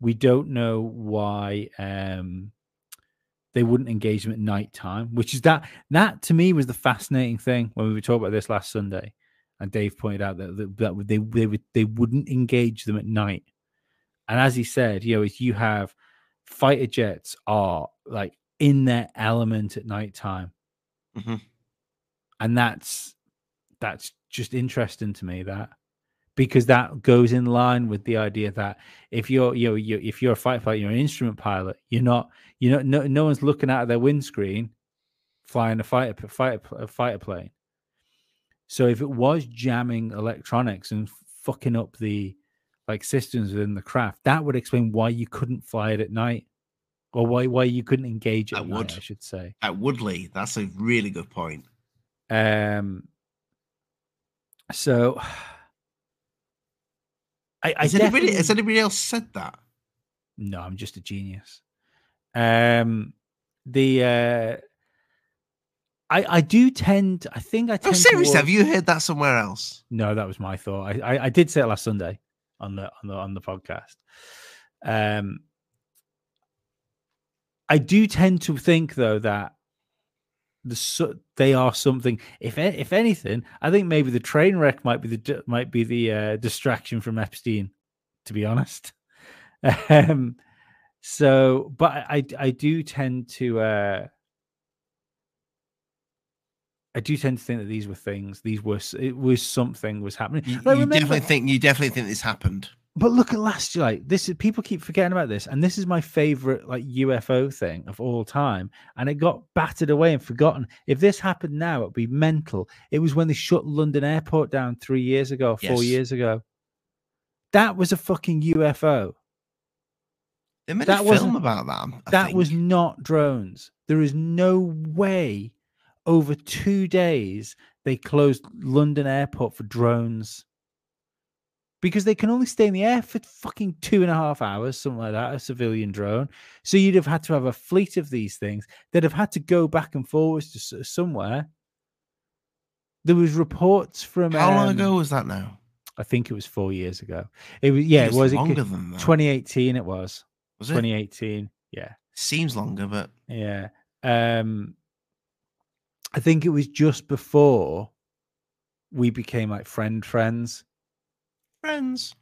We don't know why they wouldn't engage them at nighttime, which is that to me was the fascinating thing when we were talking about this last Sunday, and Dave pointed out that they wouldn't engage them at night. And as he said, you know, if you have fighter jets are like in their element at nighttime, mm-hmm. And that's just interesting to me, that because that goes in line with the idea that if you're a fighter pilot, you're an instrument pilot, no one's looking out of their windscreen flying a fighter plane. So if it was jamming electronics and fucking up the like systems within the craft, that would explain why you couldn't fly it at night. Or why you couldn't engage it, I should say. At Woodley, that's a really good point. So, has anybody else said that? No, I'm just a genius. I seriously, have you heard that somewhere else? No, that was my thought. I did say it last Sunday on the podcast. I do tend to think, though, that they are something. If anything, I think maybe the train wreck might be the distraction from Epstein, to be honest. But I do tend to think that these were things. Something was happening. You definitely think this happened. But look at last year, like this is, people keep forgetting about this, and this is my favorite like UFO thing of all time, and it got battered away and forgotten. If this happened now, it'd be mental. It was when they shut London Airport down 3 years ago, 4 years ago. That was a fucking UFO. They made a film about that. I think that was not drones. There is no way over 2 days they closed London Airport for drones. because they can only stay in the air for fucking 2.5 hours, something like that, a civilian drone. So you'd have had to have a fleet of these things that have had to go back and forwards to somewhere. There was reports from... How long ago was that now? I think it was 4 years ago. It was, yeah, it was longer than that. 2018 it was. Was it? 2018, yeah. Seems longer, but... Yeah. I think it was just before we became like friends. But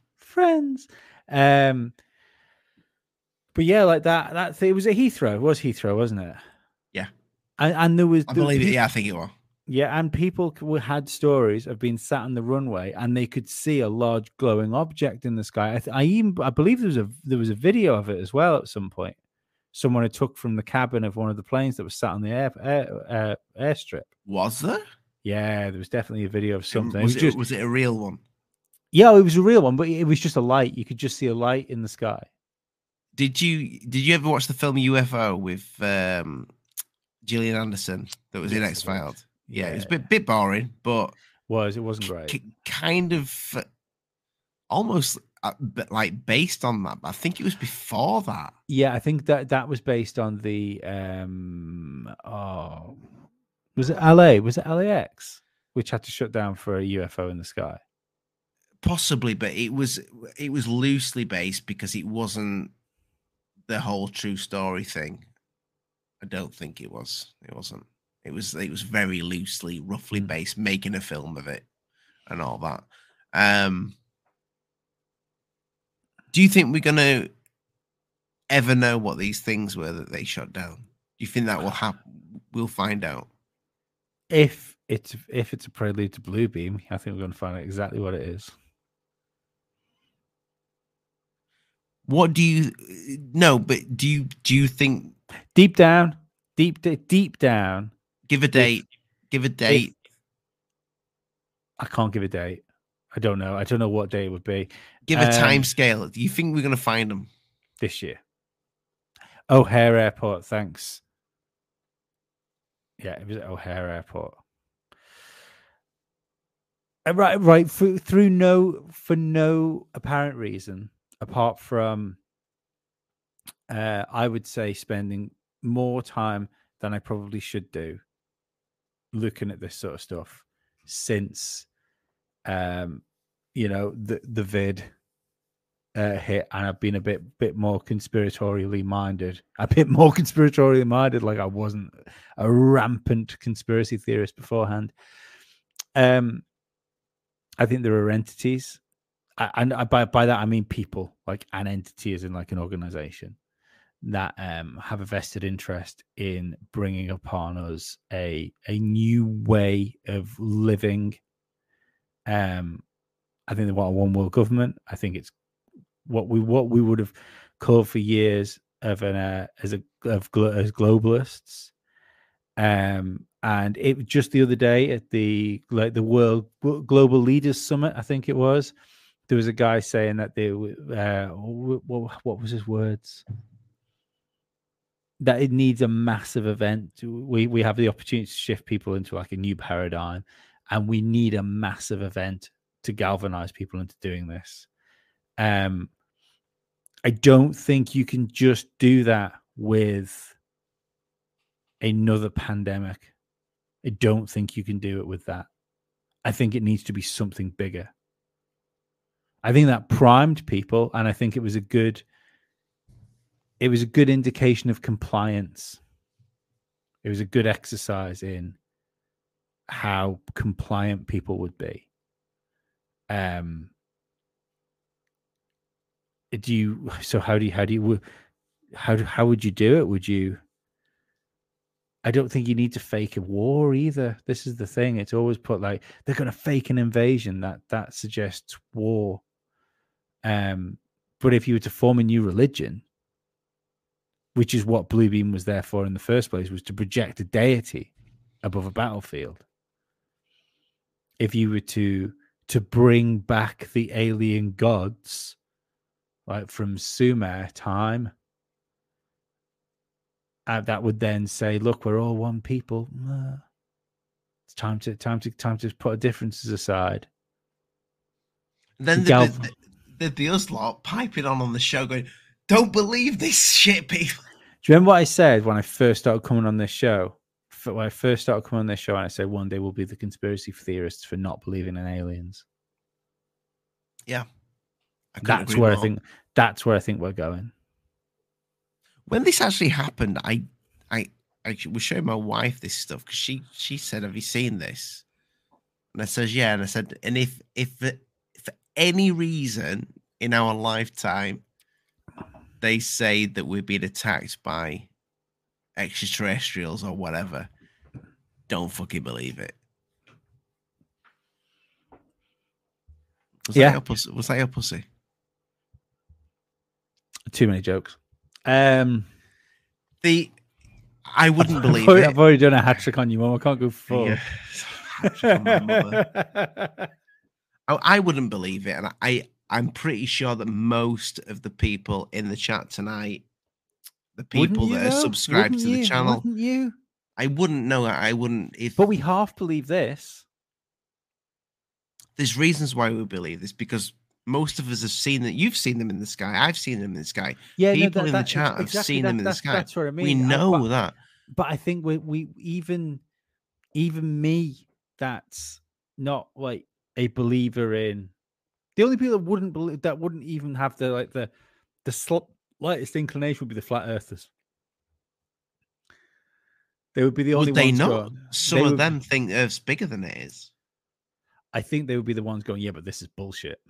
yeah, like that thing, it was at Heathrow. It was Heathrow, wasn't it? Yeah. And there was... I believe it. Yeah, I think it was. Yeah, and people had stories of being sat on the runway and they could see a large glowing object in the sky. I believe there was a video of it as well at some point. Someone had took from the cabin of one of the planes that was sat on the airstrip. Was there? Yeah, there was definitely a video of something. Was it a real one? Yeah, it was a real one, but it was just a light. You could just see a light in the sky. Did you ever watch the film UFO with Gillian Anderson that was in X-Files? Yeah, it was a bit boring, but it wasn't great. Kind of almost like based on that, but I think it was before that. Yeah, I think that was based on the was it LA? Was it LAX, which had to shut down for a UFO in the sky? Possibly, but it was loosely based because it wasn't the whole true story thing. I don't think it was. It wasn't. It was very loosely, roughly based, making a film of it and all that. Do you think we're going to ever know what these things were that they shot down? Do you think that will happen? We'll find out. If it's a prelude to Bluebeam, I think we're going to find out exactly what it is. Do you think deep down? Give a date. I can't give a date. I don't know. I don't know what day it would be. Give a time scale. Do you think we're going to find them this year? O'Hare Airport. Thanks. Yeah, it was at O'Hare Airport. Right. For no apparent reason, apart from, I would say, spending more time than I probably should do looking at this sort of stuff since the vid hit, and I've been a bit more conspiratorially minded. Like I wasn't a rampant conspiracy theorist beforehand. I think there are entities, and by that I mean people, like an entity as in like an organization, that have a vested interest in bringing upon us a new way of living. I think they want a one world government. I think it's what we would have called for years as globalists. And it just the other day at the World Global Leaders Summit, I think it was, there was a guy saying that they what was his words? That it needs a massive event. We have the opportunity to shift people into like a new paradigm, and we need a massive event to galvanize people into doing this. I don't think you can just do that with another pandemic. I don't think you can do it with that. I think it needs to be something bigger. I think that primed people, and I think it was a good indication of compliance. It was a good exercise in how compliant people would be. How would you do it? I don't think you need to fake a war either. This is the thing. It's always put like they're going to fake an invasion. That suggests war. But if you were to form a new religion, which is what Bluebeam was there for in the first place, was to project a deity above a battlefield. If you were to bring back the alien gods, like from Sumer time, that would then say, "Look, we're all one people. It's time to put our differences aside." Then the deals lot piping on the show going, don't believe this shit, people. Do you remember what I said when I first started coming on this show? When I first started coming on this show, and I said one day we'll be the conspiracy theorists for not believing in aliens. Yeah. That's where I think we're going. When this actually happened, I was showing my wife this stuff because she said, have you seen this? And I said, yeah. And I said, and if for any reason in our lifetime they say that we're being attacked by extraterrestrials or whatever, don't fucking believe it. Was yeah. Was that your pussy? Too many jokes. I wouldn't believe it. I've already done a hat trick on you, Mum. I can't go full. Yeah. Hat trick on my mother. I wouldn't believe it, and I'm pretty sure that most of the people in the chat tonight, the people that are subscribed to the channel, I wouldn't know. I wouldn't. But we half believe this. There's reasons why we believe this, because most of us have seen that. You've seen them in the sky. I've seen them in the sky. Yeah, people in the chat have seen them in the sky. That's what I mean. We know that. But I think we even me, that's not like a believer in. The only people that wouldn't believe, that wouldn't even have the like the lightest inclination, would be the flat earthers. They would be the only ones. Would they not? Some of them think Earth's bigger than it is. I think they would be the ones going, yeah, but this is bullshit.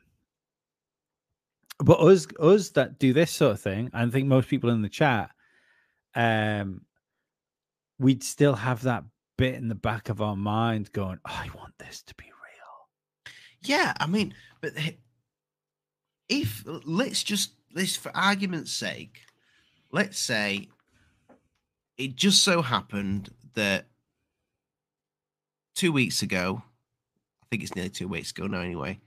But us that do this sort of thing, and I think most people in the chat, we'd still have that bit in the back of our mind going, oh, I want this to be real. Yeah, I mean, but if let's for argument's sake, let's say it just so happened that 2 weeks ago, I think it's nearly 2 weeks ago now anyway,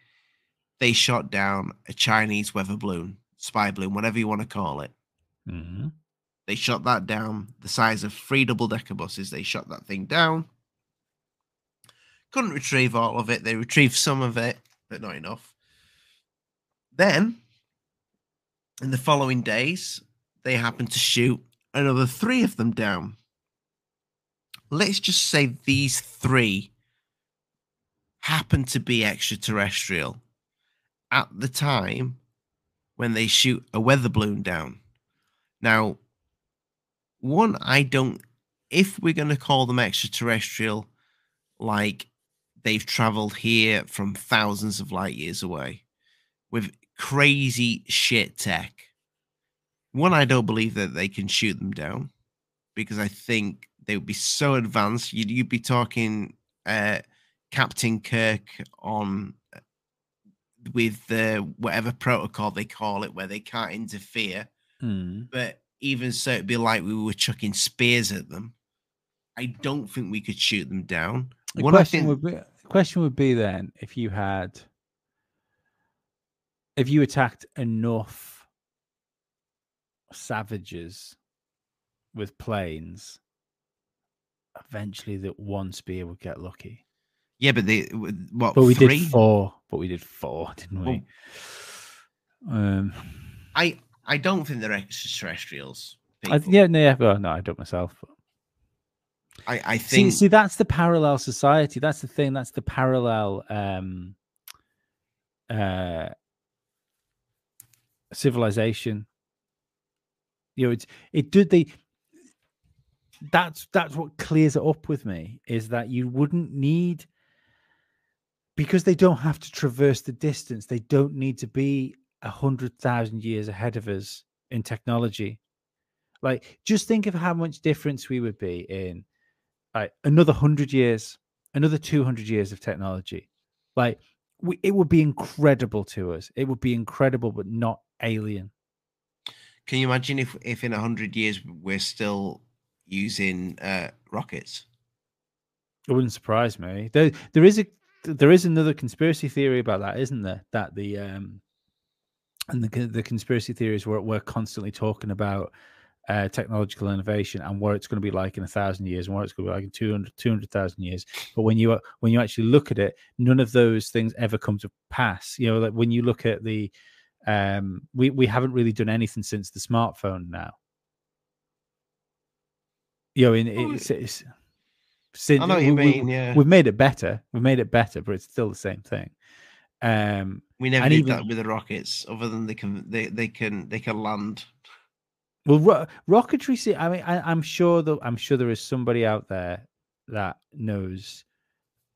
they shot down a Chinese weather balloon, spy balloon, whatever you want to call it. Mm-hmm. They shot that down, the size of 3 double-decker buses. They shot that thing down. Couldn't retrieve all of it. They retrieved some of it, but not enough. Then, in the following days, they happened to shoot another 3 of them down. Let's just say these 3 happen to be extraterrestrial at the time when they shoot a weather balloon down. Now, one, if we're going to call them extraterrestrial, like they've traveled here from thousands of light years away with crazy shit tech. One, I don't believe that they can shoot them down, because I think they would be so advanced. You'd be talking Captain Kirk on with the whatever protocol they call it, where they can't interfere. Mm. But even so, it'd be like we were chucking spears at them. I don't think we could shoot them down. The question would be then, if you attacked enough savages with planes, eventually that one spear would get lucky. Yeah, but we did 4, didn't we? Well, I don't think they're extraterrestrials. No, I don't myself. But I think see that's the parallel society. That's the thing. That's the parallel civilization. You know, that's what clears it up with me, is that you wouldn't need. Because they don't have to traverse the distance, they don't need to be 100,000 years ahead of us in technology. Like, just think of how much difference we would be in another 100 years, another 200 years of technology. Like, it would be incredible to us. It would be incredible, but not alien. Can you imagine if in 100 years we're still using rockets? It wouldn't surprise me. There is another conspiracy theory about that, isn't there? That the conspiracy theories we're constantly talking about technological innovation and what it's going to be like in 1,000 years and what it's going to be like in 200,000 years. But when you actually look at it, none of those things ever come to pass. You know, like when you look at the, we haven't really done anything since the smartphone now. You know, it's since, I know what you mean, yeah. We've made it better, but it's still the same thing. We never did that with the rockets, other than they can land. Well, rocketry. See, I mean, I'm sure there is somebody out there that knows.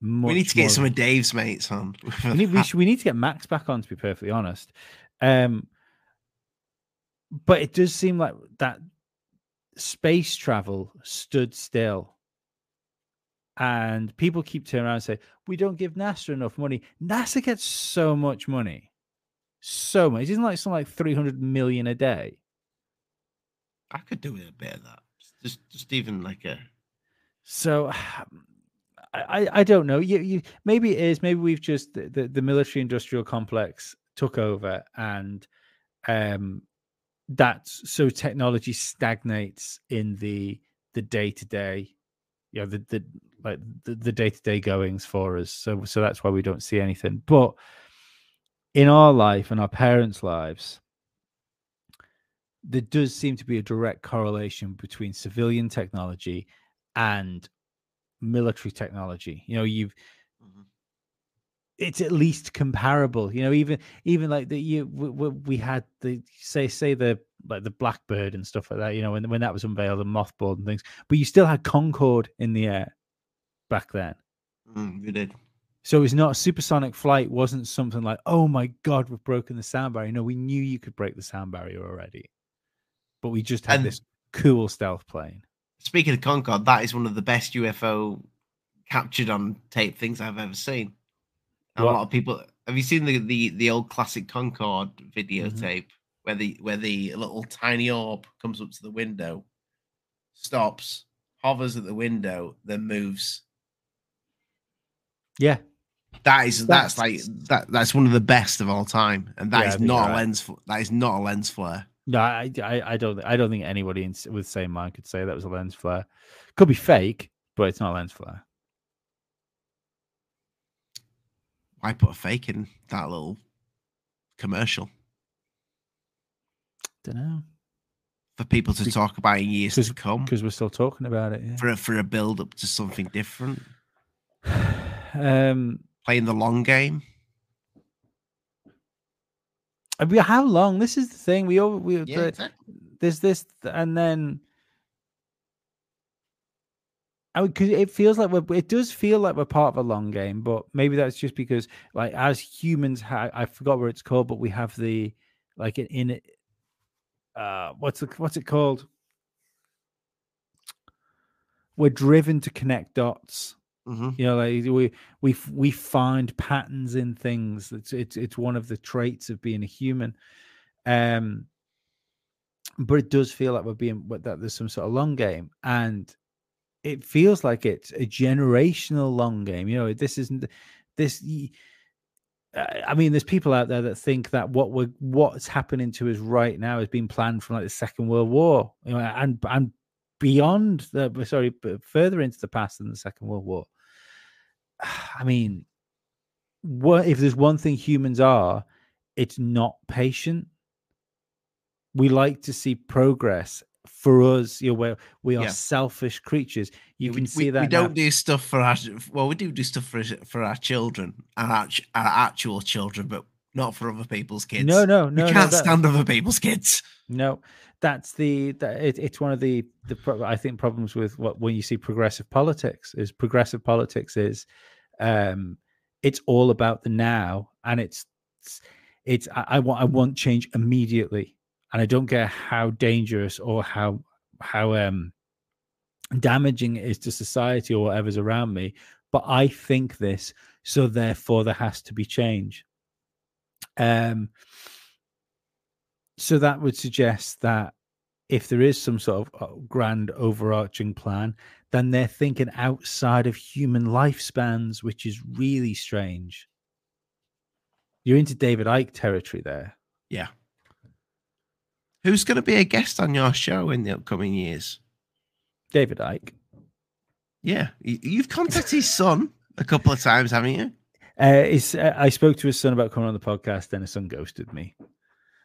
We need to get some of Dave's mates on. we need to get Max back on, to be perfectly honest. But it does seem like that space travel stood still. And people keep turning around and say, we don't give NASA enough money. NASA gets so much money. So much. It isn't like something like $300 million a day. I could do with a bit of that. Just even like a... So, I don't know. You maybe it is. Maybe we've just... The military-industrial complex took over, and that's... So technology stagnates in the day-to-day... Yeah, the day-to-day goings for us. So that's why we don't see anything. But in our life and our parents' lives, there does seem to be a direct correlation between civilian technology and military technology. You know, it's at least comparable. You know, even like we had the say the. Like the Blackbird and stuff like that, you know, when that was unveiled and mothballed and things, but you still had Concorde in the air back then. You did. So it's not supersonic flight. Wasn't something like, oh my God, we've broken the sound barrier. No, we knew you could break the sound barrier already, but we just had this cool stealth plane. Speaking of Concorde, that is one of the best UFO captured on tape things I've ever seen. And a lot of people, have you seen the old classic Concorde videotape? Mm-hmm. Where the little tiny orb comes up to the window, stops, hovers at the window, then moves. Yeah, that's one of the best of all time, and that is not a lens. That is not a lens flare. No, I don't think anybody with sane mind could say that was a lens flare. Could be fake, but it's not a lens flare. Why put a fake in that little commercial? Don't know, for people to talk about in years to come, because we're still talking about it. Yeah. For a build up to something different, playing the long game. I mean, how long? This is the thing. Exactly. There's this, and then because it feels like we're part of a long game, but maybe that's just because, like, as humans, I forgot what it's called, but we have the like in it. What's it called? We're driven to connect dots. Mm-hmm. You know, like we find patterns in things. It's one of the traits of being a human. But it does feel like there's some sort of long game, and it feels like it's a generational long game. You know, this isn't this. I mean, there's people out there that think that what's happening to us right now has been planned from like the Second World War, you know, and beyond further into the past than the Second World War. I mean, what if there's one thing humans are? It's not patient. We like to see progress. For us, you know, we are selfish creatures. We don't do stuff for our. Well, we do stuff for our children and our actual children, but not for other people's kids. No. We can't stand other people's kids. No, that's it's one of the I think problems with when you see progressive politics is it's all about the now, and it's I want change immediately. And I don't care how dangerous or how damaging it is to society or whatever's around me, but I think this, so therefore there has to be change. So that would suggest that if there is some sort of grand overarching plan, then they're thinking outside of human lifespans, which is really strange. You're into David Icke territory there. Yeah. Who's going to be a guest on your show in the upcoming years? David Icke. Yeah. You've contacted his son a couple of times, haven't you? I spoke to his son about coming on the podcast, then his son ghosted me.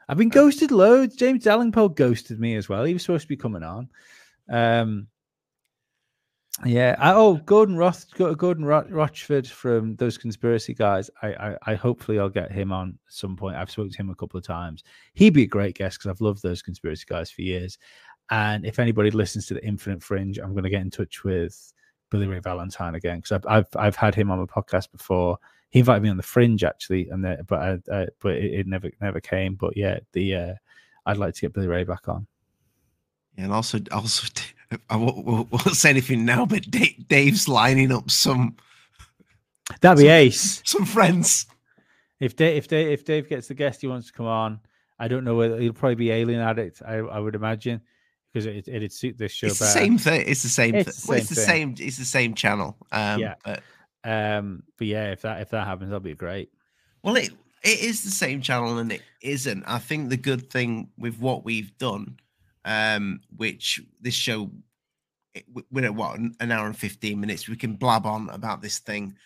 I've been ghosted loads. James Dallingpole ghosted me as well. He was supposed to be coming on. Yeah. Gordon Rochford from Those Conspiracy Guys. I hopefully I'll get him on at some point. I've spoken to him a couple of times. He'd be a great guest because I've loved Those Conspiracy Guys for years. And if anybody listens to the Infinite Fringe, I'm going to get in touch with Billy Ray Valentine again because I've had him on my podcast before. He invited me on the Fringe actually, and but it never came. But yeah, I'd like to get Billy Ray back on. And also, I won't say anything now, but Dave's lining up some. That'd be ace. Some friends. If Dave gets the guest he wants to come on, I don't know whether he'll probably be Alien Addict. I would imagine because it'd suit this show. It's better. The same thing. It's the same thing. It's the same channel. Yeah. But yeah, if that happens, that'll be great. Well, it is the same channel, and it isn't. I think the good thing with what we've done, which this show, we're at what, an hour and 15 minutes. We can blab on about this thing,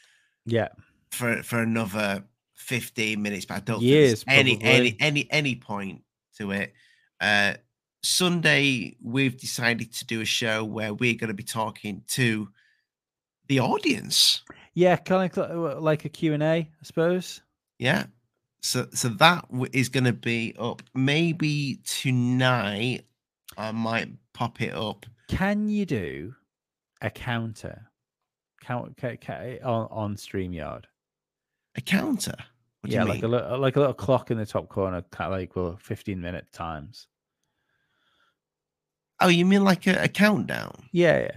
yeah, for another 15 minutes. But I don't think there's any point to it. Sunday, we've decided to do a show where we're going to be talking to the audience. Yeah, kind of like a Q&A, I suppose. Yeah. So that is going to be up maybe tonight. I might pop it up. Can you do a counter on StreamYard? A counter? What do you mean? like a little clock in the top corner, kind of like 15-minute times. Oh, you mean like a countdown? Yeah.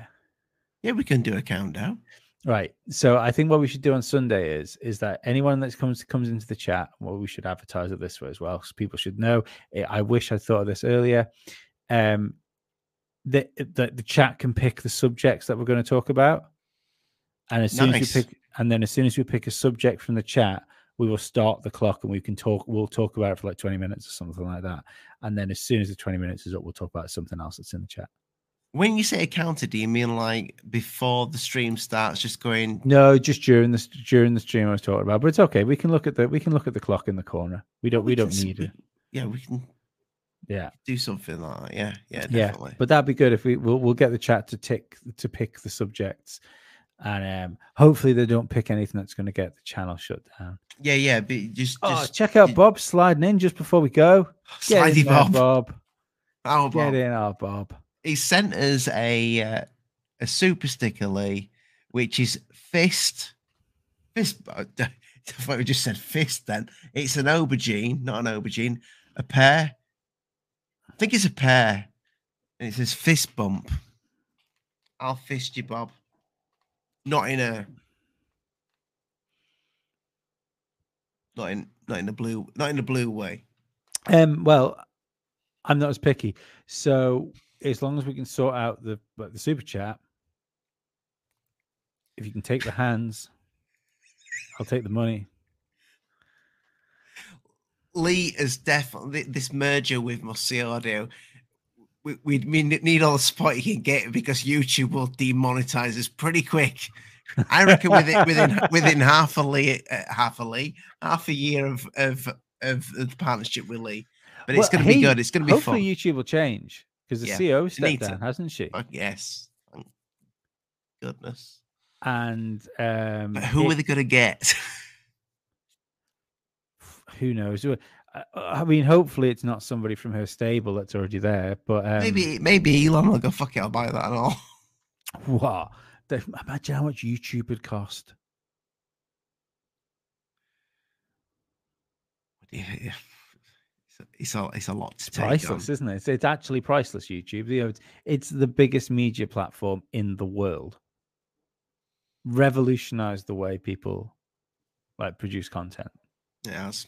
Yeah, we can do a countdown. Right. So I think what we should do on Sunday is that anyone that comes into the chat, well, we should advertise it this way as well, so people should know. I wish I thought of this earlier. The chat can pick the subjects that we're going to talk about, and as soon as we pick a subject from the chat, we will start the clock and we'll talk about it for like 20 minutes or something like that. And then as soon as the 20 minutes is up, we'll talk about something else that's in the chat. When you say a counter, do you mean like before the stream starts, just going? No, just during the stream I was talking about. But it's okay. We can look at the clock in the corner. We don't need it. Yeah, we can. Yeah, do something like that. Yeah, definitely. Yeah, but that'd be good if we'll get the chat to pick the subjects, and hopefully they don't pick anything that's going to get the channel shut down. Yeah. But just check out Bob sliding in just before we go. Slidey Bob. Get in, Bob. He sent us a super sticker, Lee, which is fist. I thought we just said fist. Then it's an aubergine, not an aubergine. A pear. I think it's a pear, and it says fist bump. I'll fist you, Bob. Not in a blue way. Well, I'm not as picky, so as long as we can sort out the super chat, if you can take the hands, I'll take the money. Lee is definitely this merger with Must See Audio. We need all the support you can get because YouTube will demonetize us pretty quick. I reckon within half a year of the partnership with Lee. But it's going to be good. It's going to be fun. Hopefully YouTube will change because the CEO stepped down, hasn't she? Yes. Thank goodness. And but who are they going to get? Who knows? I mean, hopefully it's not somebody from her stable that's already there. But maybe Elon will go, fuck it, I'll buy that and all. What? Imagine how much YouTube would cost. It's a lot to take on. Priceless, isn't it? It's actually priceless, YouTube. You know, it's the biggest media platform in the world. Revolutionized the way people like produce content. It has.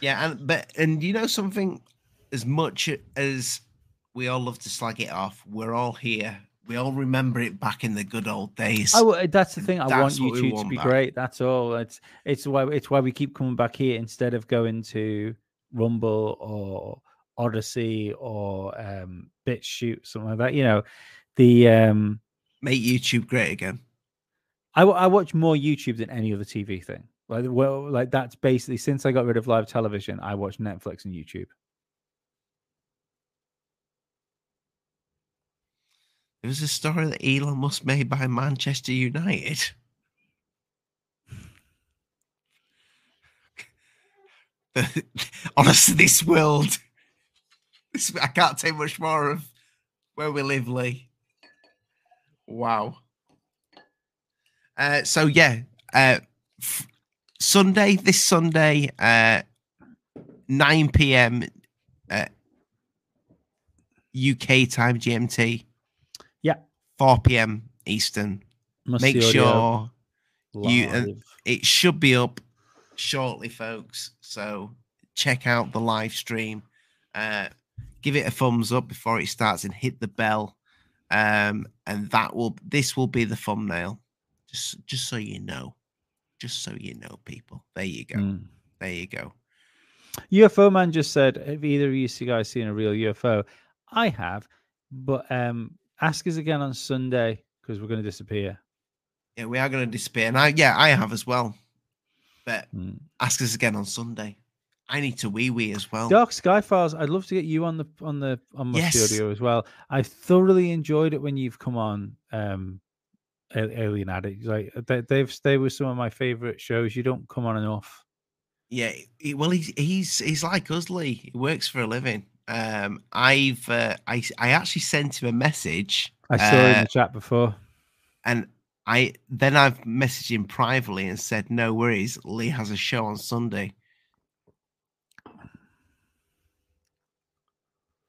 Yeah, and you know something, as much as we all love to slag it off, we're all here. We all remember it back in the good old days. Oh, that's the thing. I want YouTube to be great. That's all. It's why we keep coming back here instead of going to Rumble or Odyssey or BitChute, something like that. You know, the make YouTube great again. I watch more YouTube than any other TV thing. Like, well, like that's basically since I got rid of live television, I watch Netflix and YouTube. There was a story that Elon Musk made by Manchester United. Honestly, this world, I can't take much more of where we live, Lee. Wow. So, yeah, this Sunday, 9 p.m. UK time GMT. Yeah. 4 p.m. Eastern. Make sure you, it should be up shortly, folks. So check out the live stream. Give it a thumbs up before it starts and hit the bell. And this will be the thumbnail. Just so you know. Just so you know, people. There you go. Mm. There you go. UFO Man just said, have either of you guys seen a real UFO? I have, but ask us again on Sunday because we're going to disappear. Yeah, we are going to disappear. And I have as well. But ask us again on Sunday. I need to wee as well. Dark Sky Files, I'd love to get you on my studio as well. I thoroughly enjoyed it when you've come on Alien Addict. Like they were some of my favorite shows. You don't come on enough. Yeah, well he's like us, Lee. He works for a living. I actually sent him a message. I saw in the chat before. And I've messaged him privately and said, no worries, Lee has a show on Sunday.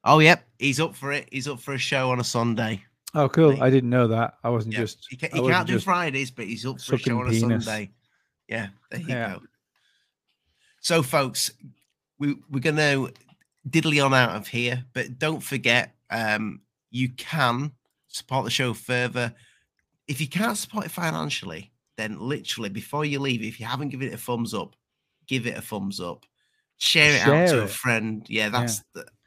Oh, yep. He's up for it. He's up for a show on a Sunday. Oh, cool. Lee. I didn't know that. I wasn't just... He can't do Fridays, but he's up for a show on a Sunday. Yeah, there you go. So, folks, we're going to diddly on out of here, but don't forget, you can support the show further. If you can't support it financially, then literally before you leave, if you haven't given it a thumbs up, give it a thumbs up. Share it out to a friend. Yeah,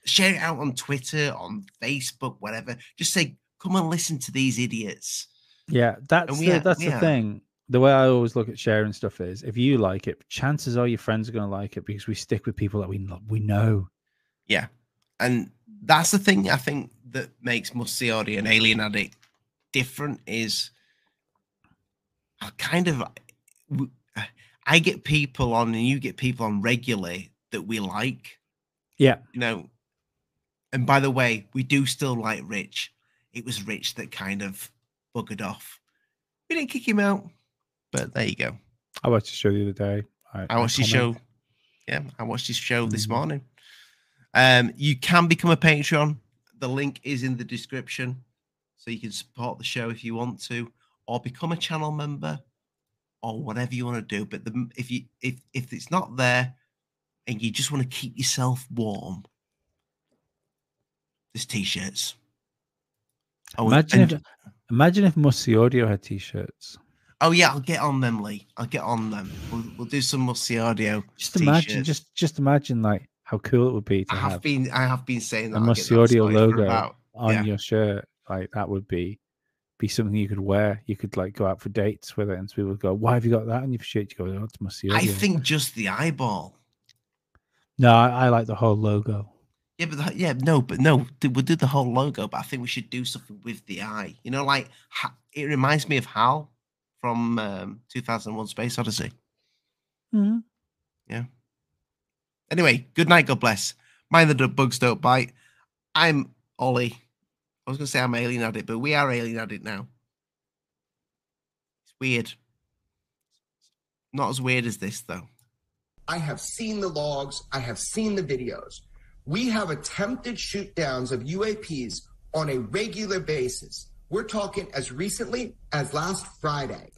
share it out on Twitter, on Facebook, whatever. Just say, come and listen to these idiots. Yeah, that's the thing. The way I always look at sharing stuff is if you like it, chances are your friends are going to like it because we stick with people that we know. Yeah, and that's the thing I think that makes Must See Audio and Alien Addict different is I get people on and you get people on regularly that we like. Yeah. You know, and by the way, we do still like Rich. It was Rich that kind of buggered off. We didn't kick him out, but there you go. I watched his show the other day. I watched his show. Yeah, I watched his show this morning. You can become a Patreon. The link is in the description. So you can support the show if you want to, or become a channel member, or whatever you want to do. But if it's not there, and you just want to keep yourself warm, there's t-shirts. Oh, imagine if Must See Audio had t-shirts. Oh yeah, I'll get on them, Lee. I'll get on them. We'll do some Must See Audio. Just imagine like how cool it would be to I have been saying that. Must See Audio logo on your shirt. Like that would be something you could wear. You could like go out for dates with it, and people would go, "Why have you got that on your shirt?" You go, "Oh, it's Must See Audio." I think just the eyeball. No, I like the whole logo. Yeah, but we'll do the whole logo. But I think we should do something with the eye. You know, like it reminds me of Hal from 2001: Space Odyssey. Mm-hmm. Yeah. Anyway, good night. God bless. Mind the bugs don't bite. I'm Ollie. I was going to say I'm Alien Addict, but we are Alien Addict now. It's weird. Not as weird as this, though. I have seen the logs. I have seen the videos. We have attempted shoot downs of UAPs on a regular basis. We're talking as recently as last Friday.